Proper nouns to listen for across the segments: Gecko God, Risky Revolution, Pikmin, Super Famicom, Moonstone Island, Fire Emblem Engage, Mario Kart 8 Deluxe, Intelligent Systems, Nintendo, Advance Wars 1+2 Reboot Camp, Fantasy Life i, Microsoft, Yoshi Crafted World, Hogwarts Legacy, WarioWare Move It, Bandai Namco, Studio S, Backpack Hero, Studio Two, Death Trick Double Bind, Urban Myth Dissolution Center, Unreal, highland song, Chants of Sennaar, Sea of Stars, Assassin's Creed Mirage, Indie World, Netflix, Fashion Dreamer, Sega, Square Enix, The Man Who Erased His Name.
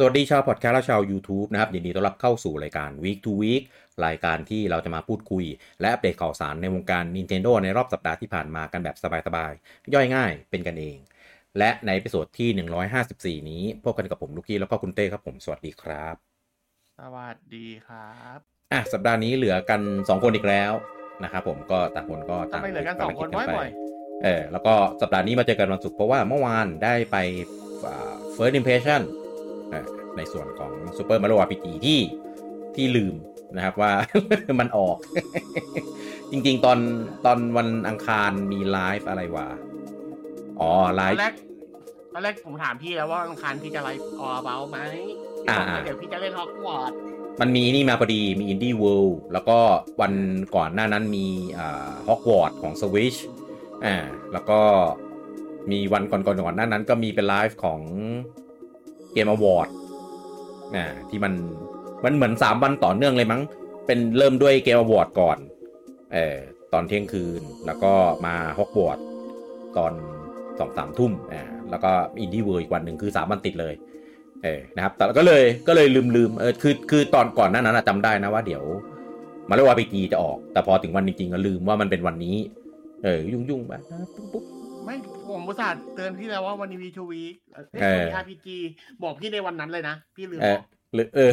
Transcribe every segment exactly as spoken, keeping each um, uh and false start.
สวัสดีชาวพอดแคสต์และชาว YouTube นะครับยินดีต้อนรับเข้าสู่รายการ Week to Week รายการที่เราจะมาพูดคุยและอัปเดตข่าวสารในวงการ Nintendo ในรอบสัปดาห์ที่ผ่านมากันแบบสบายๆย่อยง่ายเป็นกันเองและในเอพิโซดที่หนึ่งร้อยห้าสิบสี่นี้พบกันกับผมลูกกี้แล้วก็คุณเต้ครับผมสวัสดีครับสวัสดีครับอ่ะสัปดาห์นี้เหลือกันสองคนอีกแล้วนะครับผมก็ต่างคนก็ต่างไม่เหลือกันสองคนบ่อยๆเออแล้วก็สัปดาห์นี้มาเจอกันวันศุกร์เพราะว่าเมื่อวานได้ไป First Impressionในส่วนของ Super Mario อาร์ พี จี ที่ที่ลืมนะครับว่า มันออก จริงๆตอนตอนวันอังคารมีไลฟ์อะไรวะอ๋อไลฟ์ตอนแรกตอนแรกผมถามพี่แล้วว่าอังคารพี่จะไลฟ์ออเบาไหมเดี๋ยวพี่จะเล่น Hogwarts มันมีนี่มาพอดีมี Indie World แล้วก็วันก่อนหน้านั้นมีอ่า Hogwarts ของ Switch อ่าแล้วก็มีวันก่อนๆก่อนหน้านั้นก็มีเป็นไลฟ์ของเกม Award นะที่มันมันเหมือนสามวันต่อเนื่องเลยมั้งเป็นเริ่มด้วยเกม Award ก่อนเออตอนเที่ยงคืนแล้วก็มา Hogwarts ตอน สองสาม ทุ่มอ่าแล้วก็ Indie World อีกวันนึงคือสามวันติดเลยเออนะครับแต่ก็เลยก็เลยลืมๆเออคือคือตอนก่อนหน้านั้นจำได้นะว่าเดี๋ยวมาเรียกว่า อาร์ พี จี จะออกแต่พอถึงวันจริงๆก็ลืมว่ามันเป็นวันนี้เออยุ่งๆไปปุ๊บไม่ผมอุตส่าห์เตือนพี่แล้วว่าวันนี้ Week to Week เอ่อ อาร์ พี จี บอกพี่ในวันนั้นเลยนะพี่ลืมบอกเออ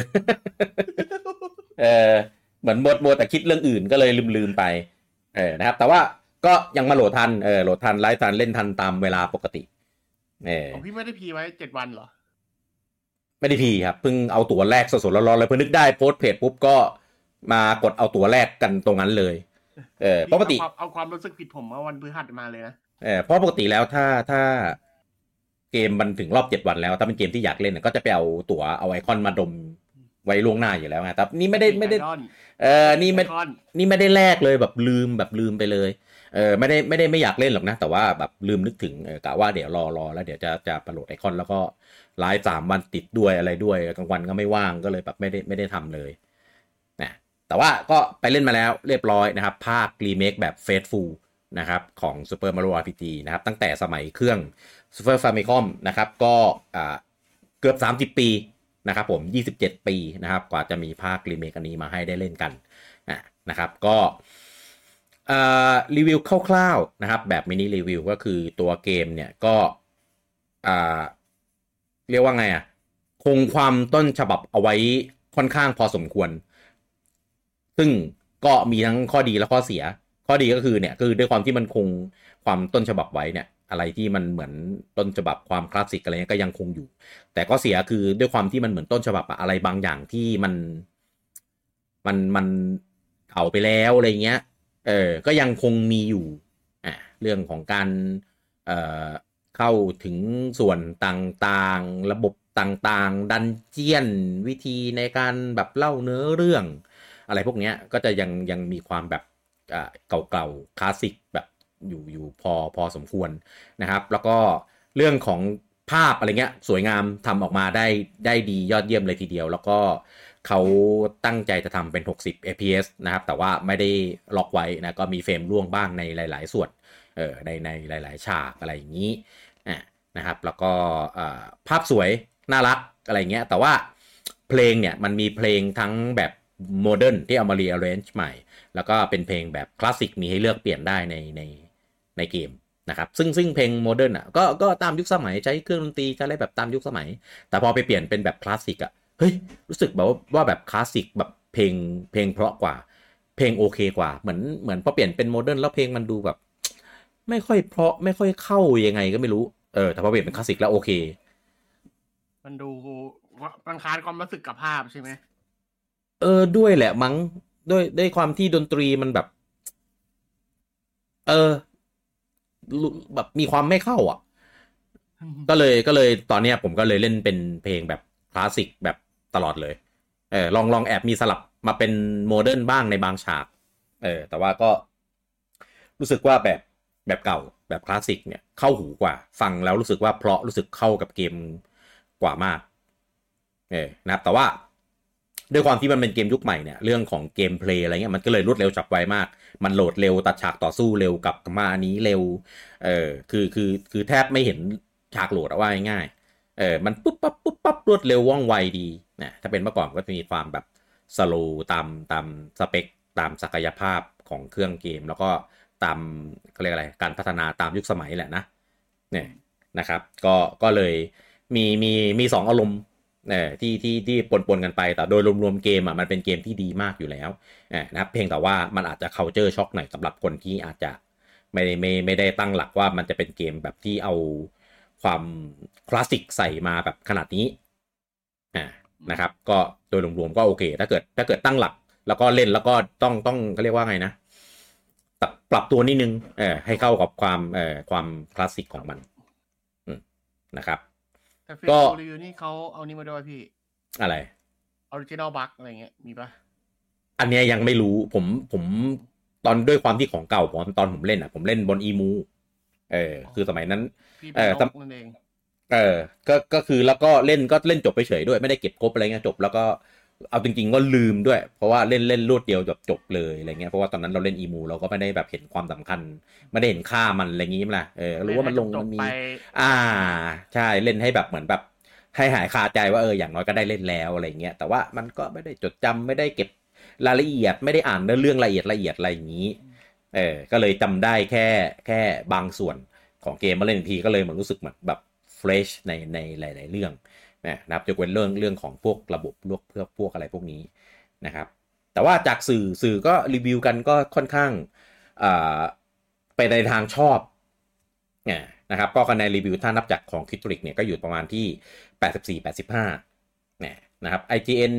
เออเหมือนมัวๆแต่คิดเรื่องอื่นก็เลยลืมๆไปเออนะครับแต่ว่าก็ยังมาโหลดทันเออโหลดทันไลฟ์ทันเล่นทันตามเวลาปกติเออพี่ไม่ได้พีไว้เจ็ดวันเหรอไม่ได้พีครับเพิ่งเอาตั๋วแรกสดๆร้อนๆเลยเพิ่งนึกได้โพสต์เพจปุ๊บก็มากดเอาตั๋วแรกกันตรงนั้นเลยเออปกติเอาความรู้สึกผิดผมว่าวันพฤหัสมาเลยนะเออเพราะปกติแล้วถ้าถ้าเกมมันถึงรอบเจ็ดวันแล้วถ้าเป็นเกมที่อยากเล่นก็จะไปเอาตั๋วเอาไอคอนมาดมไว้ล่วงหน้าอยู่แล้วไงแต่นี่ไม่ได้ไม่ได้เออนี่ไม่นี่ไม่ได้แลกเลยแบบลืมแบบลืมไปเลยเออไม่ได้ไม่ได้ไม่อยากเล่นหรอกนะแต่ว่าแบบลืมนึกถึงเออกะว่าเดี๋ยวรอรอแล้วเดี๋ยวจะจะโหลดไอคอนแล้วก็ไลฟ์สามวันติดด้วยอะไรด้วยกลางวันก็ไม่ว่างก็เลยแบบไม่ได้ไม่ได้ทำเลยนะแต่ว่าก็ไปเล่นมาแล้วเรียบร้อยนะครับภาครีเมคแบบเฟซฟูลนะครับของ Super Mario อาร์ พี จี นะครับตั้งแต่สมัยเครื่อง Super Famicom นะครับก็เกือบสามสิบปีนะครับผมยี่สิบเจ็ดปีนะครับกว่าจะมีภาครีเมคอันนี้มาให้ได้เล่นกันนะครับก็รีวิวคร่าวๆนะครับแบบมินิรีวิวก็คือตัวเกมเนี่ยก็เรียกว่าไงอ่ะคงความต้นฉบับเอาไว้ค่อนข้างพอสมควรซึ่งก็มีทั้งข้อดีและข้อเสียข้อดีก็คือเนี่ยคือด้วยความที่มันคงความต้นฉบับไว้เนี่ยอะไรที่มันเหมือนต้นฉบับความคลาสสิกอะไรเงี้ยก็ยังคงอยู่แต่ก็เสียคือด้วยความที่มันเหมือนต้นฉบับอะไรบางอย่างที่มันมันมันเอาไปแล้วอะไรเงี้ยเออก็ยังคงมีอยู่อ่ะเรื่องของการเอ่อเข้าถึงส่วนต่างๆระบบต่างๆดันเจียนวิธีในการแบบเล่าเนื้อเรื่องอะไรพวกเนี้ยก็จะยังยังมีความแบบเก่าๆคลาสสิกแบบอยู่อยู่พอพอสมควรนะครับแล้วก็เรื่องของภาพอะไรเงี้ยสวยงามทำออกมาได้ได้ดียอดเยี่ยมเลยทีเดียวแล้วก็เขาตั้งใจจะทำเป็นหกสิบ เอฟ พี เอส นะครับแต่ว่าไม่ได้ล็อกไว้นะก็มีเฟรมร่วงบ้างในหลายๆส่วนเออในในหลายๆฉากอะไรอย่างนี้นะครับแล้วก็ภาพสวยน่ารักอะไรเงี้ยแต่ว่าเพลงเนี่ยมันมีเพลงทั้งแบบโมเดิร์นที่เอามารีอาร์เรนจ์ใหม่แล้วก็เป็นเพลงแบบคลาสสิกมีให้เลือกเปลี่ยนได้ในในในเกมนะครับซึ่งซึ่งเพลงโมเดิร์นอ่ะก็ก็ตามยุคสมัยใช้เครื่องดนตรีใช้อะไรแบบตามยุคสมัยแต่พอไปเปลี่ยนเป็นแบบคลาสสิกอ่ะเฮ้ยรู้สึกแบบว่าแบบคลาสสิกแบบเพลงเพลงเพราะกว่าเพลงโอเคกว่าเหมือนเหมือนพอเปลี่ยนเป็นโมเดิร์นแล้วเพลงมันดูแบบไม่ค่อยเพราะไม่ค่อยเข้ายังไงก็ไม่รู้เออแต่พอเปลี่ยนเป็นคลาสสิกแล้วโอเคมันดูมันคล้ายความรู้สึกกับภาพใช่ไหมเออด้วยแหละมั้งด้วยด้วยความที่ดนตรีมันแบบเออแบบมีความไม่เข้าอ่ะ ก็เลยก็เลยตอนเนี้ยผมก็เลยเล่นเป็นเพลงแบบคลาสสิกแบบตลอดเลยเออลองลองแอบมีสลับมาเป็นโมเดิร์นบ้างในบางฉากเออแต่ว่าก็รู้สึกว่าแบบแบบเก่าแบบคลาสสิกเนี่ยเข้าหูกว่าฟังแล้วรู้สึกว่าเพราะรู้สึกเข้ากับเกมกว่ามากเออนะครับแต่ว่าด้วยความที่มันเป็นเกมยุคใหม่เนี่ยเรื่องของเกมเพลย์อะไรเงี้ยมันก็เลยรวดเร็วจับไวมากมันโหลดเร็วตัดฉากต่อสู้เร็วกับมาอันนี้เร็วเออคือคือคือแทบไม่เห็นฉากโหลดเอาไว้ง่าย เออมันปุ๊บปั๊บปุ๊บปั๊บรวดเร็วว่องไวดีนะถ้าเป็นเมื่อก่อนก็จะมีความแบบสโลว์ตามตามสเปคตามศักยภาพของเครื่องเกมแล้วก็ตามเขาเรียกอะไรการพัฒนาตามยุคสมัยแหละนะเนี่ยนะครับก็ก็เลยมีมีมีสองอารมณ์เอ่อที่ที่ที่ปนๆกันไปแต่โดยรวมๆเกมอ่ะมันเป็นเกมที่ดีมากอยู่แล้วนะครับเพียงแต่ว่ามันอาจจะคัลเจอร์ช็อคหน่อยสำหรับคนที่อาจจะไม่ได้ไม่ไม่ได้ตั้งหลักว่ามันจะเป็นเกมแบบที่เอาความคลาสสิกใส่มาแบบขนาดนี้อ่านะครับก็โดยรวมๆก็โอเคถ้าเกิดถ้าเกิดตั้งหลักแล้วก็เล่นแล้วก็ต้องต้องเขาเรียกว่าไงนะปรับตัวนิดนึงเออให้เข้ากับความเอ่อความคลาสสิกของมันนะครับก็รีวิวนี่เขาเอานี่มาด้วยพี่อะไรออริจินอลบัคอะไรเงี้ยมีป่ะอันเนี้ยยังไม่รู้ผมผมตอนด้วยความที่ของเก่าผมตอนผมเล่นอ่ะผมเล่นบนอีมูเออคือสมัยนั้นเออนั่นเองเออก็ก็คือแล้วก็เล่นก็เล่นจบไปเฉยด้วยไม่ได้เก็บครบอะไรเงี้ยจบแล้วก็เอาจริงๆก็ลืมด้วยเพราะว่าเล่นเล่นรวดเดียวจบจบเลยอะไรเงี้ยเพราะว่าตอนนั้นเราเล่นอีมูเราก็ไม่ได้แบบเห็นความสำคัญไม่ได้เห็นค่ามันอะไรงี้มั้ยล่ะเออรู้ว่ามันลงมันมีอ่าใช่เล่นให้แบบเหมือนแบบให้หายคาใจว่าเอออย่างน้อยก็ได้เล่นแล้วอะไรเงี้ยแต่ว่ามันก็ไม่ได้จดจำไม่ได้เก็บรายละเอียดไม่ได้อ่านเรื่องละเอียดละเอียดอะไรอย่างนี้เออก็เลยจำได้แค่แค่บางส่วนของเกมมาเล่นทีก็เลยเหมือนรู้สึกเหมือนแบบเฟรชในในหลายๆเรื่องนะครับจะเป็นเรื่องเรื่องของพวกระบบลวกเพื่อพวกอะไรพวกนี้นะครับแต่ว่าจากสื่อสื่อก็รีวิวกันก็ค่อนข้างไปในทางชอบนะครับก็คะแนนรีวิวถ้านับจากของคิทริกเนี่ยก็อยู่ประมาณที่ แปดสิบสี่ แปดสิบห้า เนี่ยนะครับ ไอ ที เอ็น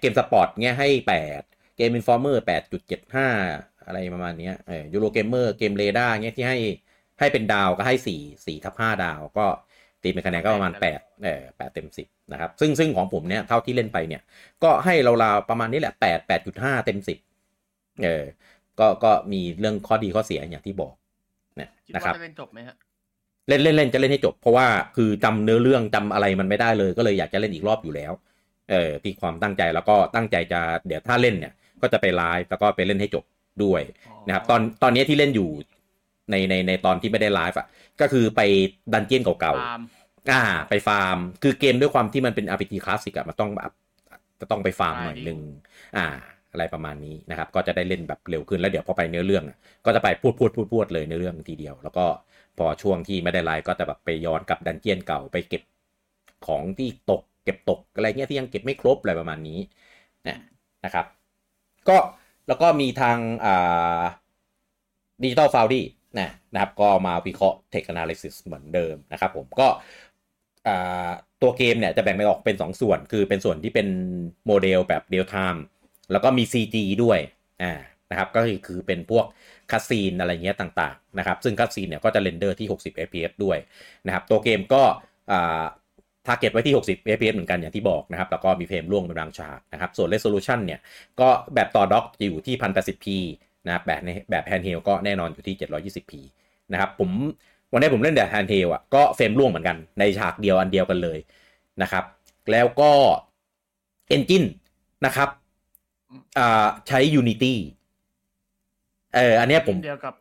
เกมสปอร์ตเนี่ยให้แปดเกมอินฟอร์เมอร์ แปดจุดเจ็ดห้า อะไรประมาณนี้เออยูโรเกมเมอร์เกมเรดาร์เนี่ยที่ให้ให้เป็นดาวก็ให้สี่ สี่ ห้า ดาวก็ตีเป็นคะแนนก็ประมาณแปดเออแปดเต็มสิบนะครับซึ่งซึ่งของผมเนี่ยเท่าที่เล่นไปเนี่ยก็ให้ราวๆประมาณนี้แหละแปด แปดจุดห้า เต็มสิบเออก็ก็มีเรื่องข้อดีข้อเสียอย่างที่บอกเนี่ยนะครับจะเล่นจบมั้ยฮะเล่นเล่นเล่นจะเล่นให้จบเพราะว่าคือจำเนื้อเรื่องจำอะไรมันไม่ได้เลยก็เลยอยากจะเล่นอีกรอบอยู่แล้วเออที่ความตั้งใจแล้วก็ตั้งใจจะเดี๋ยวถ้าเล่นเนี่ยก็จะไปไลฟ์แล้วก็ไปเล่นให้จบด้วยนะครับตอนตอนนี้ที่เล่นอยู่ในในในตอนที่ไม่ได้ไลฟ์อ่ะก็คือไปดันเจี้ยนเก่าๆอ่าไปฟาร์มคือเกมด้วยความที่มันเป็น อาร์ พี จี คลาสสิกอ่ะมันต้องแบบจะต้องไปฟาร์มหน่อยนึงอ่าอะไรประมาณนี้นะครับก็จะได้เล่นแบบเร็วขึ้นแล้วเดี๋ยวพอไปเนื้อเรื่องก็จะไปพูดพูดพูดพูดเลยเนื้อเรื่องทีเดียวแล้วก็พอช่วงที่ไม่ได้ไลฟ์ก็จะแบบไปย้อนกับดันเจี้ยนเก่าไปเก็บของที่ตกเก็บตกอะไรเงี้ยที่ยังเก็บไม่ครบอะไรประมาณนี้นะนะครับก็แล้วก็มีทางอ่า Digital Foundryนะนะครับก็มาวิเคราะห์ Tech Analysis เหมือนเดิมนะครับผมก็ตัวเกมเนี่ยจะแบ่งไปออกเป็นสอง ส, ส่วนคือเป็นส่วนที่เป็นโมเดลแบบ Real Time แล้วก็มี ซี จี ด้วยอ่านะครับก็คือคือเป็นพวกคัสซีนอะไรเงี้ยต่างๆนะครับซึ่งคัสซีนเนี่ยก็จะเรนเดอร์ที่หกสิบ เอฟ พี เอส ด้วยนะครับตัวเกมก็อ่าทาร์เก็ตไว้ที่หกสิบ เอฟ พี เอส เหมือนกันอย่างที่บอกนะครับแล้วก็มีเฟรมร่วงเป็นบางฉากนะครับส่วน Resolution เนี่ยก็แบบต่อด็อกจะอยู่ที่ หนึ่งพันแปดสิบ พีนะแบบในแบบแฮนด์เฮลก็แน่นอนอยู่ที่ เจ็ดร้อยยี่สิบ พี นะครับผมวันนี้ผมเล่นแบบแฮนด์เฮลอ่ะก็เฟรมร่วงเหมือนกันในฉากเดียวอันเดียวกันเลยนะครับแล้วก็เอนจินนะครับอ่าใช้ Unity เอออันนี้ผมเดียวกับ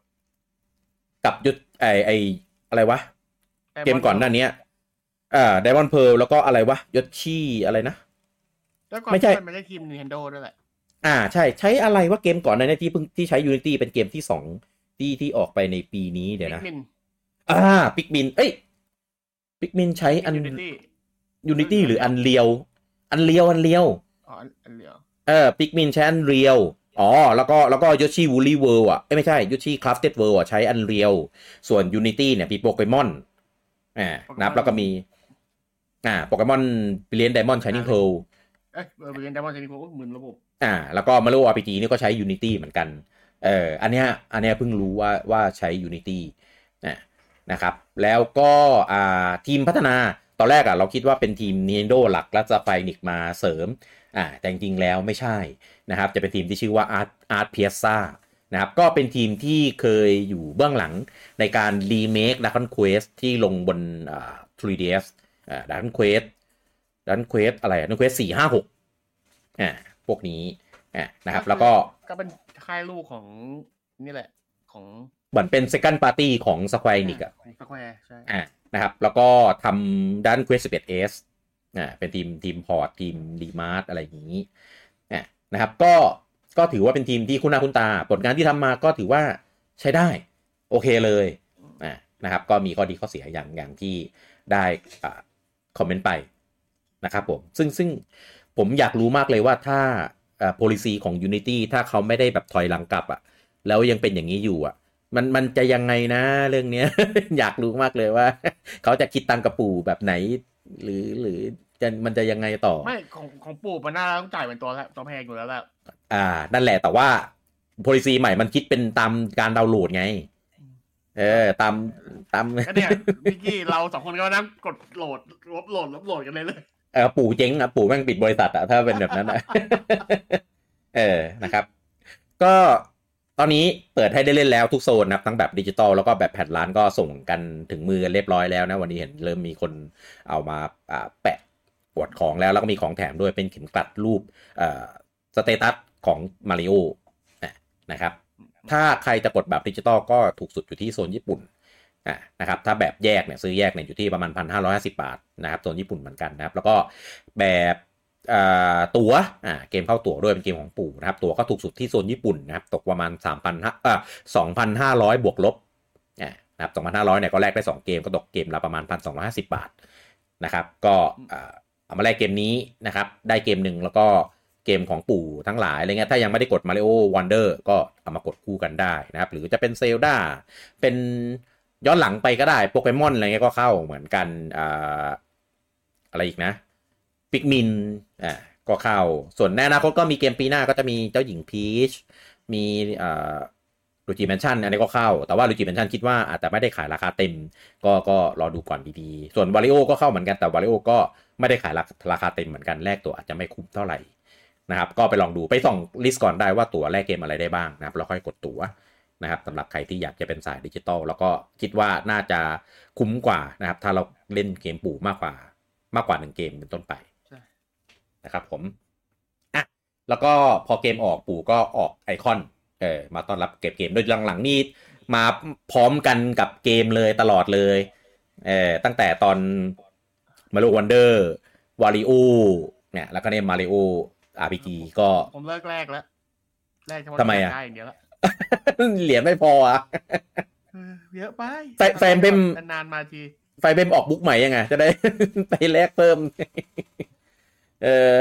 กับยุดไอไออะไรวะเกมก่อนหน้านี้เอ่อ Diamond Pearl แล้วก็อะไรวะ Yoshi อะไรนะไม่ใช่ไม่ใช่ทีม Nintendo ด้วยแหละอ่าใช่ใช้อะไรว่าเกมก่อนนั้นที่เพิ่งที่ใช้ Unity เป็นเกมที่สองที่ที่ออกไปในปีนี้เดี๋ยวนะอ่า Pikmin เอ้ย Pikmin ใช้ Unity Unity หรือ Unreal Unreal Unreal อ๋อ Unreal เออ Pikmin ใช้ Unreal อ๋อแล้วก็แล้วก็ Yoshi Woolly World อ่ะเอ้ยไม่ใช่ Yoshi Crafted World อ่ะใช้ Unreal ส่วน Unity เนี่ยมี Pokémon อ่านับแล้วก็มีอ่า Pokémon Brilliant Diamond Shining Pearl เอ้ย Brilliant Diamond Shining Pearl ก็เหมือนระบบอ่าแล้วก็ Mario อาร์ พี จี นี่ก็ใช้ Unity เหมือนกันเอออันเนี้ยอันเนี้ยเพิ่งรู้ว่าว่าใช้ Unity นะนะครับแล้วก็อ่าทีมพัฒนาตอนแรกอ่ะเราคิดว่าเป็นทีม Nintendo หลักแล้วจะไป Enix มาเสริมอ่าแต่จริงๆแล้วไม่ใช่นะครับจะเป็นทีมที่ชื่อว่า Art Art Piazza นะครับก็เป็นทีมที่เคยอยู่เบื้องหลังในการ Remake Dragon Quest ที่ลงบนอ่า ทรี ดี เอส อ่า Dragon Quest Dragon Quest อะไร Dragon Quest สี่ ห้า หกอ่าพวกนี้อ่ะนะครับแล้วก็ก็เป็นค่ายลูกของนี่แหละของเหมือนเป็น second party ของ Square Enix อ่ะ Square ใช่อ่ะ นะครับแล้วก็ทำด้าน Quest สิบเอ็ด เอส นะเป็นทีมทีมพอร์ตทีมดีมาร์ทอะไรอย่างนี้นะนะครับก็ก็ถือว่าเป็นทีมที่คุณหน้าคุณตาผลงานที่ทำมาก็ถือว่าใช้ได้โอเคเลยนะนะครับก็มีข้อดีข้อเสียอย่างอย่างที่ได้อ่าคอมเมนต์ไปนะครับผมซึ่งซึ่งผมอยากรู้มากเลยว่าถ้าอ่า policy ของ Unity ถ้าเขาไม่ได้แบบถอยหลังกลับอ่ะแล้วยังเป็นอย่างนี้อยู่อ่ะมันมันจะยังไงนะเรื่องเนี้ย อยากรู้มากเลยว่าเขาจะคิดตังกระปู่แบบไหนหรือหรือจะมันจะยังไงต่อไม่ของของปู่มันน่าต้องจ่ายเป็นตัวแล้วตัวแพงอยู่แล้วแหละอ่านั่นแหละแต่ว่า policy ใหม่มันคิดเป็นตามการดาวน์โหลดไงเออตามตามก็เนี่ยพี่กี้เราสองคนก็นั่งกดโหลดลบโหลดลบโหลดกันเลยเลยเออปู่เจ๊งนะปู่แม่งปิดบริษัทอะถ้าเป็นแบบนั้นนะ เออนะครับก็ตอนนี้เปิดให้ได้เล่นแล้วทุกโซนนะครับทั้งแบบดิจิตอลแล้วก็แบบแผ่นร้านก็ส่งกันถึงมือกันเรียบร้อยแล้วนะวันนี้เห็นเริ่มมีคนเอามาอ่าแปะอวดของแล้วแล้วก็มีของแถมด้วยเป็นเข็มกลัดรูปเอ่อสเตตัสของ Mario นะครับถ้าใครจะกดแบบดิจิตอลก็ถูกสุดอยู่ที่โซนญี่ปุ่นนะครับถ้าแบบแยกเนี่ยซื้อแยกเนี่ยอยู่ที่ประมาณ หนึ่งพันห้าร้อยห้าสิบบาทนะครับโซนญี่ปุ่นเหมือนกันนะครับแล้วก็แบบตั๋วอ่าเกมเข้าตั๋วด้วยเป็นเกมของปู่นะครับตั๋วก็ถูกสุดที่โซนญี่ปุ่นนะครับตกประมาณ สามพัน เอ่อ สองพันห้าร้อย บวกลบอ่านะครับ สองพันห้าร้อย เนี่ยก็แลกได้สองเกมก็ตกเกมละประมาณ หนึ่งพันสองร้อยห้าสิบบาทนะครับก็อ่าเอามาแลกเกมนี้นะครับได้เกมหนึ่งแล้วก็เกมของปู่ทั้งหลายอะไรเงี้ยถ้ายังไม่ได้กด Mario Wonder ก็เอามากดคู่กันได้นะครับหรือจะเป็น Zelda เป็นย้อนหลังไปก็ได้ Pokémon อะไรเงี้ยก็เข้าเหมือนกันอ่าอะไรอีกนะ Pikmin อ่าก็เข้าส่วนในอนาคตก็มีเกมปีหน้าก็จะมีเจ้าหญิง Peach มีอ่า Luigi Mansion อันนี้ก็เข้าแต่ว่า Luigi Mansion คิดว่าอาจจะไม่ได้ขายราคาเต็มก็ก็รอดูก่อนดีๆส่วน Wario ก็เข้าเหมือนกันแต่ Wario ก็ไม่ได้ขายราคาเต็มเหมือนกันแลกตัวอาจจะไม่คุ้มเท่าไหร่นะครับก็ไปลองดูไปส่องลิสต์ก่อนได้ว่าตั๋วแลกเกมอะไรได้บ้างนะครับแล้วค่อยกดตั๋วนะครับสำหรับใครที่อยากจะเป็นสายดิจิตอลแล้วก็คิดว่าน่าจะคุ้มกว่านะครับถ้าเราเล่นเกมปู่มากกว่ามากกว่าหนึ่งเกมเป็นต้นไปนะครับผมอ่ะแล้วก็พอเกมออกปู่ก็ออกไอคอนเออมาต้อนรับเก็บเกมโดยหลังๆนี่มาพร้อมกันกับเกมเลยตลอดเลยเออตั้งแต่ตอน Mario Wonder Wario เนี่ยแล้วก็เนี่ย Marioอาร์ พี จี ก็ผมเลิกแรกแล้วแรกทำไมอ่ะได้อย่างเดียวแล้วเหรียญไม่พออ่ะเยอะไปไฟเบมนานมาทีไฟเบมออกบุ๊กใหม่ยังไงจะได้ไปแลกเพิ่มเออ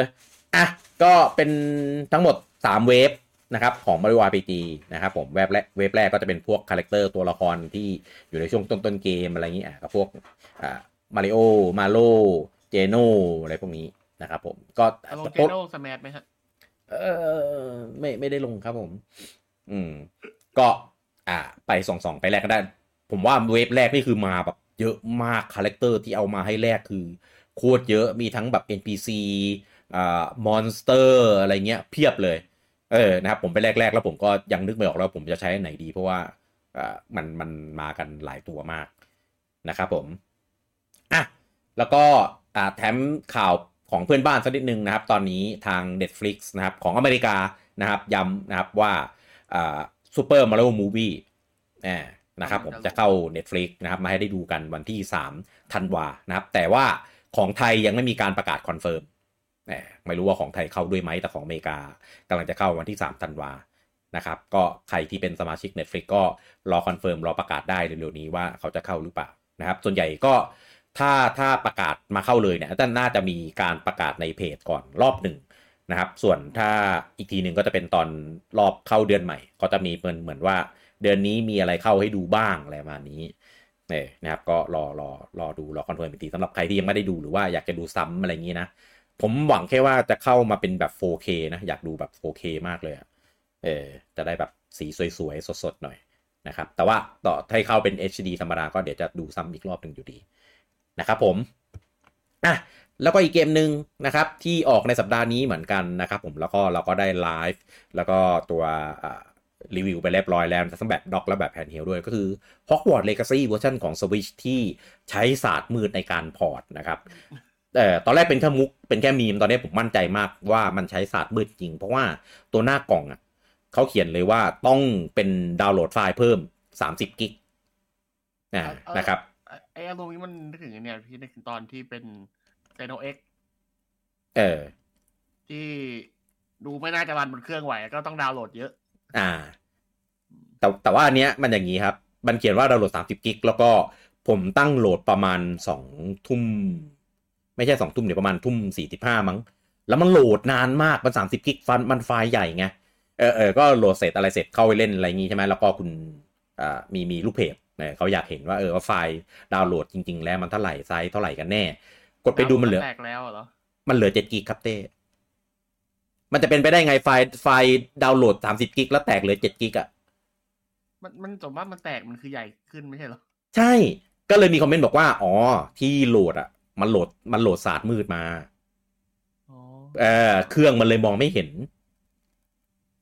อ่ะก็เป็นทั้งหมดสามเวฟนะครับของ Mario อาร์ พี จี นะครับผมเวฟแรกเวฟแรกก็จะเป็นพวกคาแรคเตอร์ตัวละครที่อยู่ในช่วงต้นๆเกมอะไรอย่างงี้อ่ะกับพวกอ่า Mario Malo Geno อะไรพวกนี้นะครับผมก็ลงเกโน่สแมทไหมฮะเออไม่ไม่ได้ลงครับผมอืมก็อ่าไปส่องๆไปแลกกันได้ผมว่าเวฟแรกนี่คือมาแบบเยอะมากคาแรคเตอร์ที่เอามาให้แลกคือโคตรเยอะมีทั้งแบบ เอ็น พี ซี อ่ามอนสเตอร์อะไรเงี้ยเพียบเลยเออนะครับผมไปแลกๆแล้วผมก็ยังนึกไม่ออกแล้วผมจะใช้อันไหนดีเพราะว่าอ่ามันมันมากันหลายตัวมากนะครับผมอ่ะแล้วก็อ่าแถมข่าวของเพื่อนบ้านสักนิดนึงนะครับตอนนี้ทาง Netflix นะครับของอเมริกานะครับย้ำนะครับว่าอ่า Super Mario Movie อ่านะครับผมจะเข้า Netflix นะครับมาให้ได้ดูกันวันที่สามธันวาคมนะครับแต่ว่าของไทยยังไม่มีการประกาศคอนเฟิร์มอ่าไม่รู้ว่าของไทยเข้าด้วยไหมแต่ของอเมริกากำลังจะเข้าวันที่สามธันวาคมนะครับก็ใครที่เป็นสมาชิก Netflix ก็รอคอนเฟิร์มรอประกาศได้เร็วๆนี้ว่าเขาจะเข้าหรือเปล่านะครับส่วนใหญ่ก็ถ้าถ้าประกาศมาเข้าเลยเนี่ยน่าจะมีการประกาศในเพจก่อนรอบหนึ่งนะครับส่วนถ้าอีกทีหนึ่งก็จะเป็นตอนรอบเข้าเดือนใหม่ก็จะมีเหมือนเหมือนว่าเดือนนี้มีอะไรเข้าให้ดูบ้างอะไรประมาณนี้เนี่ยนะครับก็รอรอรอดูรอคอนเฟิร์มอีกทีสำหรับใครที่ยังไม่ได้ดูหรือว่าอยากจะดูซ้ำอะไรอย่างนี้นะผมหวังแค่ว่าจะเข้ามาเป็นแบบ โฟร์เค นะอยากดูแบบ โฟร์เค มากเลยเออจะได้แบบสีสวยๆสดๆหน่อยนะครับแต่ว่าต่อให้เข้าเป็น เอช ดี ธรรมดาก็เดี๋ยวจะดูซ้ำอีกรอบนึงอยู่ดีนะครับผมอ่ะแล้วก็อีกเกมหนึ่งนะครับที่ออกในสัปดาห์นี้เหมือนกันนะครับผมแล้วก็เราก็ได้ไลฟ์แล้วก็ตัวรีวิวไปเรียบร้อยแล้วทั้งแบบด็อกและแบบแฮนด์เฮลด้วยก็คือ Hogwarts Legacy เวอร์ชันของ Switch ที่ใช้ศาสตร์มืดในการพอร์ตนะครับเอ่อตอนแรกเป็นแค่มุกเป็นแค่มีมตอนนี้ผมมั่นใจมากว่ามันใช้ศาสตร์มืดจริงเพราะว่าตัวหน้ากล่องอ่ะเขาเขียนเลยว่าต้องเป็นดาวน์โหลดไฟล์เพิ่มสามสิบกิกะนะครับ ไอ้อารมณ์นี้มันนึกถึงเนี่ยพี่นึกถึงตอนที่เป็นไซโนเอ็กเออที่ดูไม่น่าจะรันบนเครื่องไหวก็ต้องดาวน์โหลดเยอะอ่าแต่แต่ว่าอันเนี้ยมันอย่างนี้ครับมันเขียนว่าดาวน์โหลดสามสิบกิกแล้วก็ผมตั้งโหลดประมาณสองทุ่มไม่ใช่สองทุ่มเดี๋ยวประมาณทุ่มสี่สิบห้ามั้งแล้วมันโหลดนานมากมันสามสิบกิกฟันมันไฟล์ใหญ่ไงเออเออก็โหลดเสร็จอะไรเสร็จเข้าไปเล่นอะไรงี้ใช่ไหมแล้วก็คุณอ่ามีมีลูกเพจเนี่ยเขาอยากเห็นว่าเออว่าไฟล์ดาวน์โหลดจริงๆแล้วมันเท่าไหร่ไซส์เท่าไหร่กันแน่กดไปดูมันเหลือแตกแล้วเหรอมันเหลือเจ็ดกิกครับเต้มันจะเป็นไปได้ไงไฟล์ไฟล์ดาวน์โหลดสามสิบกิกแล้วแตกเหลือเจ็ดกิกอ่ะมันมันสมมติมันแตกมันคือใหญ่ขึ้นไม่ใช่เหรอใช่ก็เลยมีคอมเมนต์บอกว่าอ๋อที่โหลดอ่ะมันโหลดมันโหลดศาสตร์มืดมาอ๋อเออเครื่องมันเลยมองไม่เห็น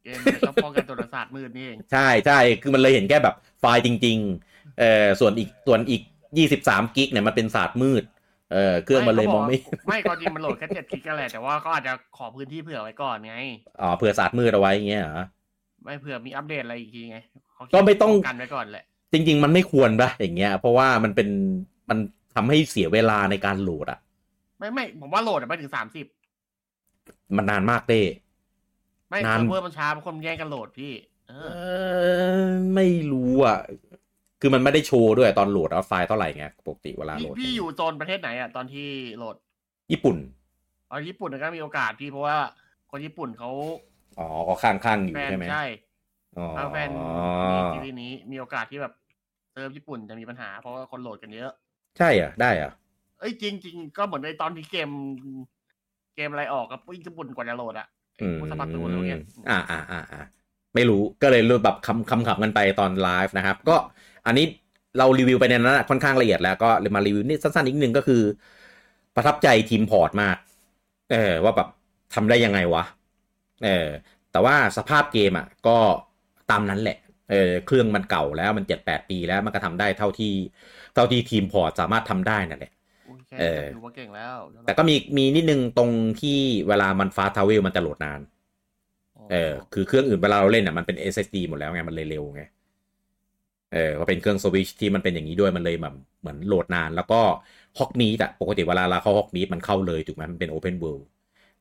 เกมมันต้องป้องกันโทรศัพท์มืดนี่เองใช่ใช่คือมันเลยเห็นแค่แบบไฟล์จริงๆเออส่วนอีกส่วนอีกยี่สิบสามกิกเนี่ยมันเป็นศาสตร์มืดเออเครื่องมันเลยมองไม่ไม่ก็จริงมันโหลดแค่เจ็ดกิกก็แหละแต่ว่าเขาอาจจะขอพื้นที่เผื่อไว้ก่อนไงอ๋อเผื่อศาสตร์มืดเอาไว้อย่างเงี้ยเหรอไม่เผื่อมีอัปเดตอะไรอีกทีไงก็ไม่ต้องกันไว้ก่อนแหละจริงๆมันไม่ควรป่ะอย่างเงี้ยเพราะว่ามันเป็นมันทำให้เสียเวลาในการโหลดอ่ะไม่ไม่ผมว่าโหลดไปถึงสามสิบมันนานมากเต้ไม่เซิร์ฟเวอร์มันช้าเพราะคนแย่งกันโหลดพี่เออไม่รู้อ่ะคือมันไม่ได้โชว์ด้วยตอนโหลดเอาไฟล์เท่าไหร่ไงปกติเวลาโหลดพี่อยู่โซนประเทศไหนอ่ะตอนที่โหลดญี่ปุ่นอ๋อญี่ปุ่นก็มีโอกาสพี่เพราะว่าคนญี่ปุ่นเขาอ๋อก็ข้างๆอยู่ใช่ไหมใช่อ๋อแฟนทีวีนี้มีโอกาสที่แบบเซิร์ฟญี่ปุ่นจะมีปัญหาเพราะว่าคนโหลดกันเยอะใช่อ่ะได้อ่ะเอ้ยจริงๆก็เหมือนในตอนที่เกมเกมอะไรออกกับญี่ปุ่นกว่าจะโหลดอ่ะผู้สมัครตัวแล้วเนี่ยอ่าอ่าอ่าอ่าไม่รู้ก็เลยรู้แบบคำคำขับกันไปตอนไลฟ์นะครับก็อันนี้เรารีวิวไปในนั้นค่อนข้างละเอียดแล้วก็เลยมารีวิวนี่สั้นๆอีกหนึ่งก็คือประทับใจทีมพอร์ตมากเออว่าแบบทำได้ยังไงวะเออแต่ว่าสภาพเกมอ่ะก็ตามนั้นแหละเออเครื่องมันเก่าแล้วมัน เจ็ดถึงแปด ปีแล้วมันก็ทำได้เท่าที่เท่าที่ทีมพอร์ตสามารถทำได้นั่นแหละเออถือว่าเก่งแล้วแต่ก็มีมีนิดนึงตรงที่เวลามันฟาสต์ทราเวลมันจะโหลดนานเออคือเครื่องอื่นเวลาเราเล่นน่ะมันเป็น เอส เอส ดี หมดแล้วไงมันเลยเร็วไงเออก็เป็นเครื่อง Switch ที่มันเป็นอย่างนี้ด้วยมันเลยแบบเหมือนโหลดนานแล้วก็ Hogmeet อ่ะปกติเวลาเราเข้า Hogmeet มันเข้าเลยถูกมั้ยมันเป็น Open World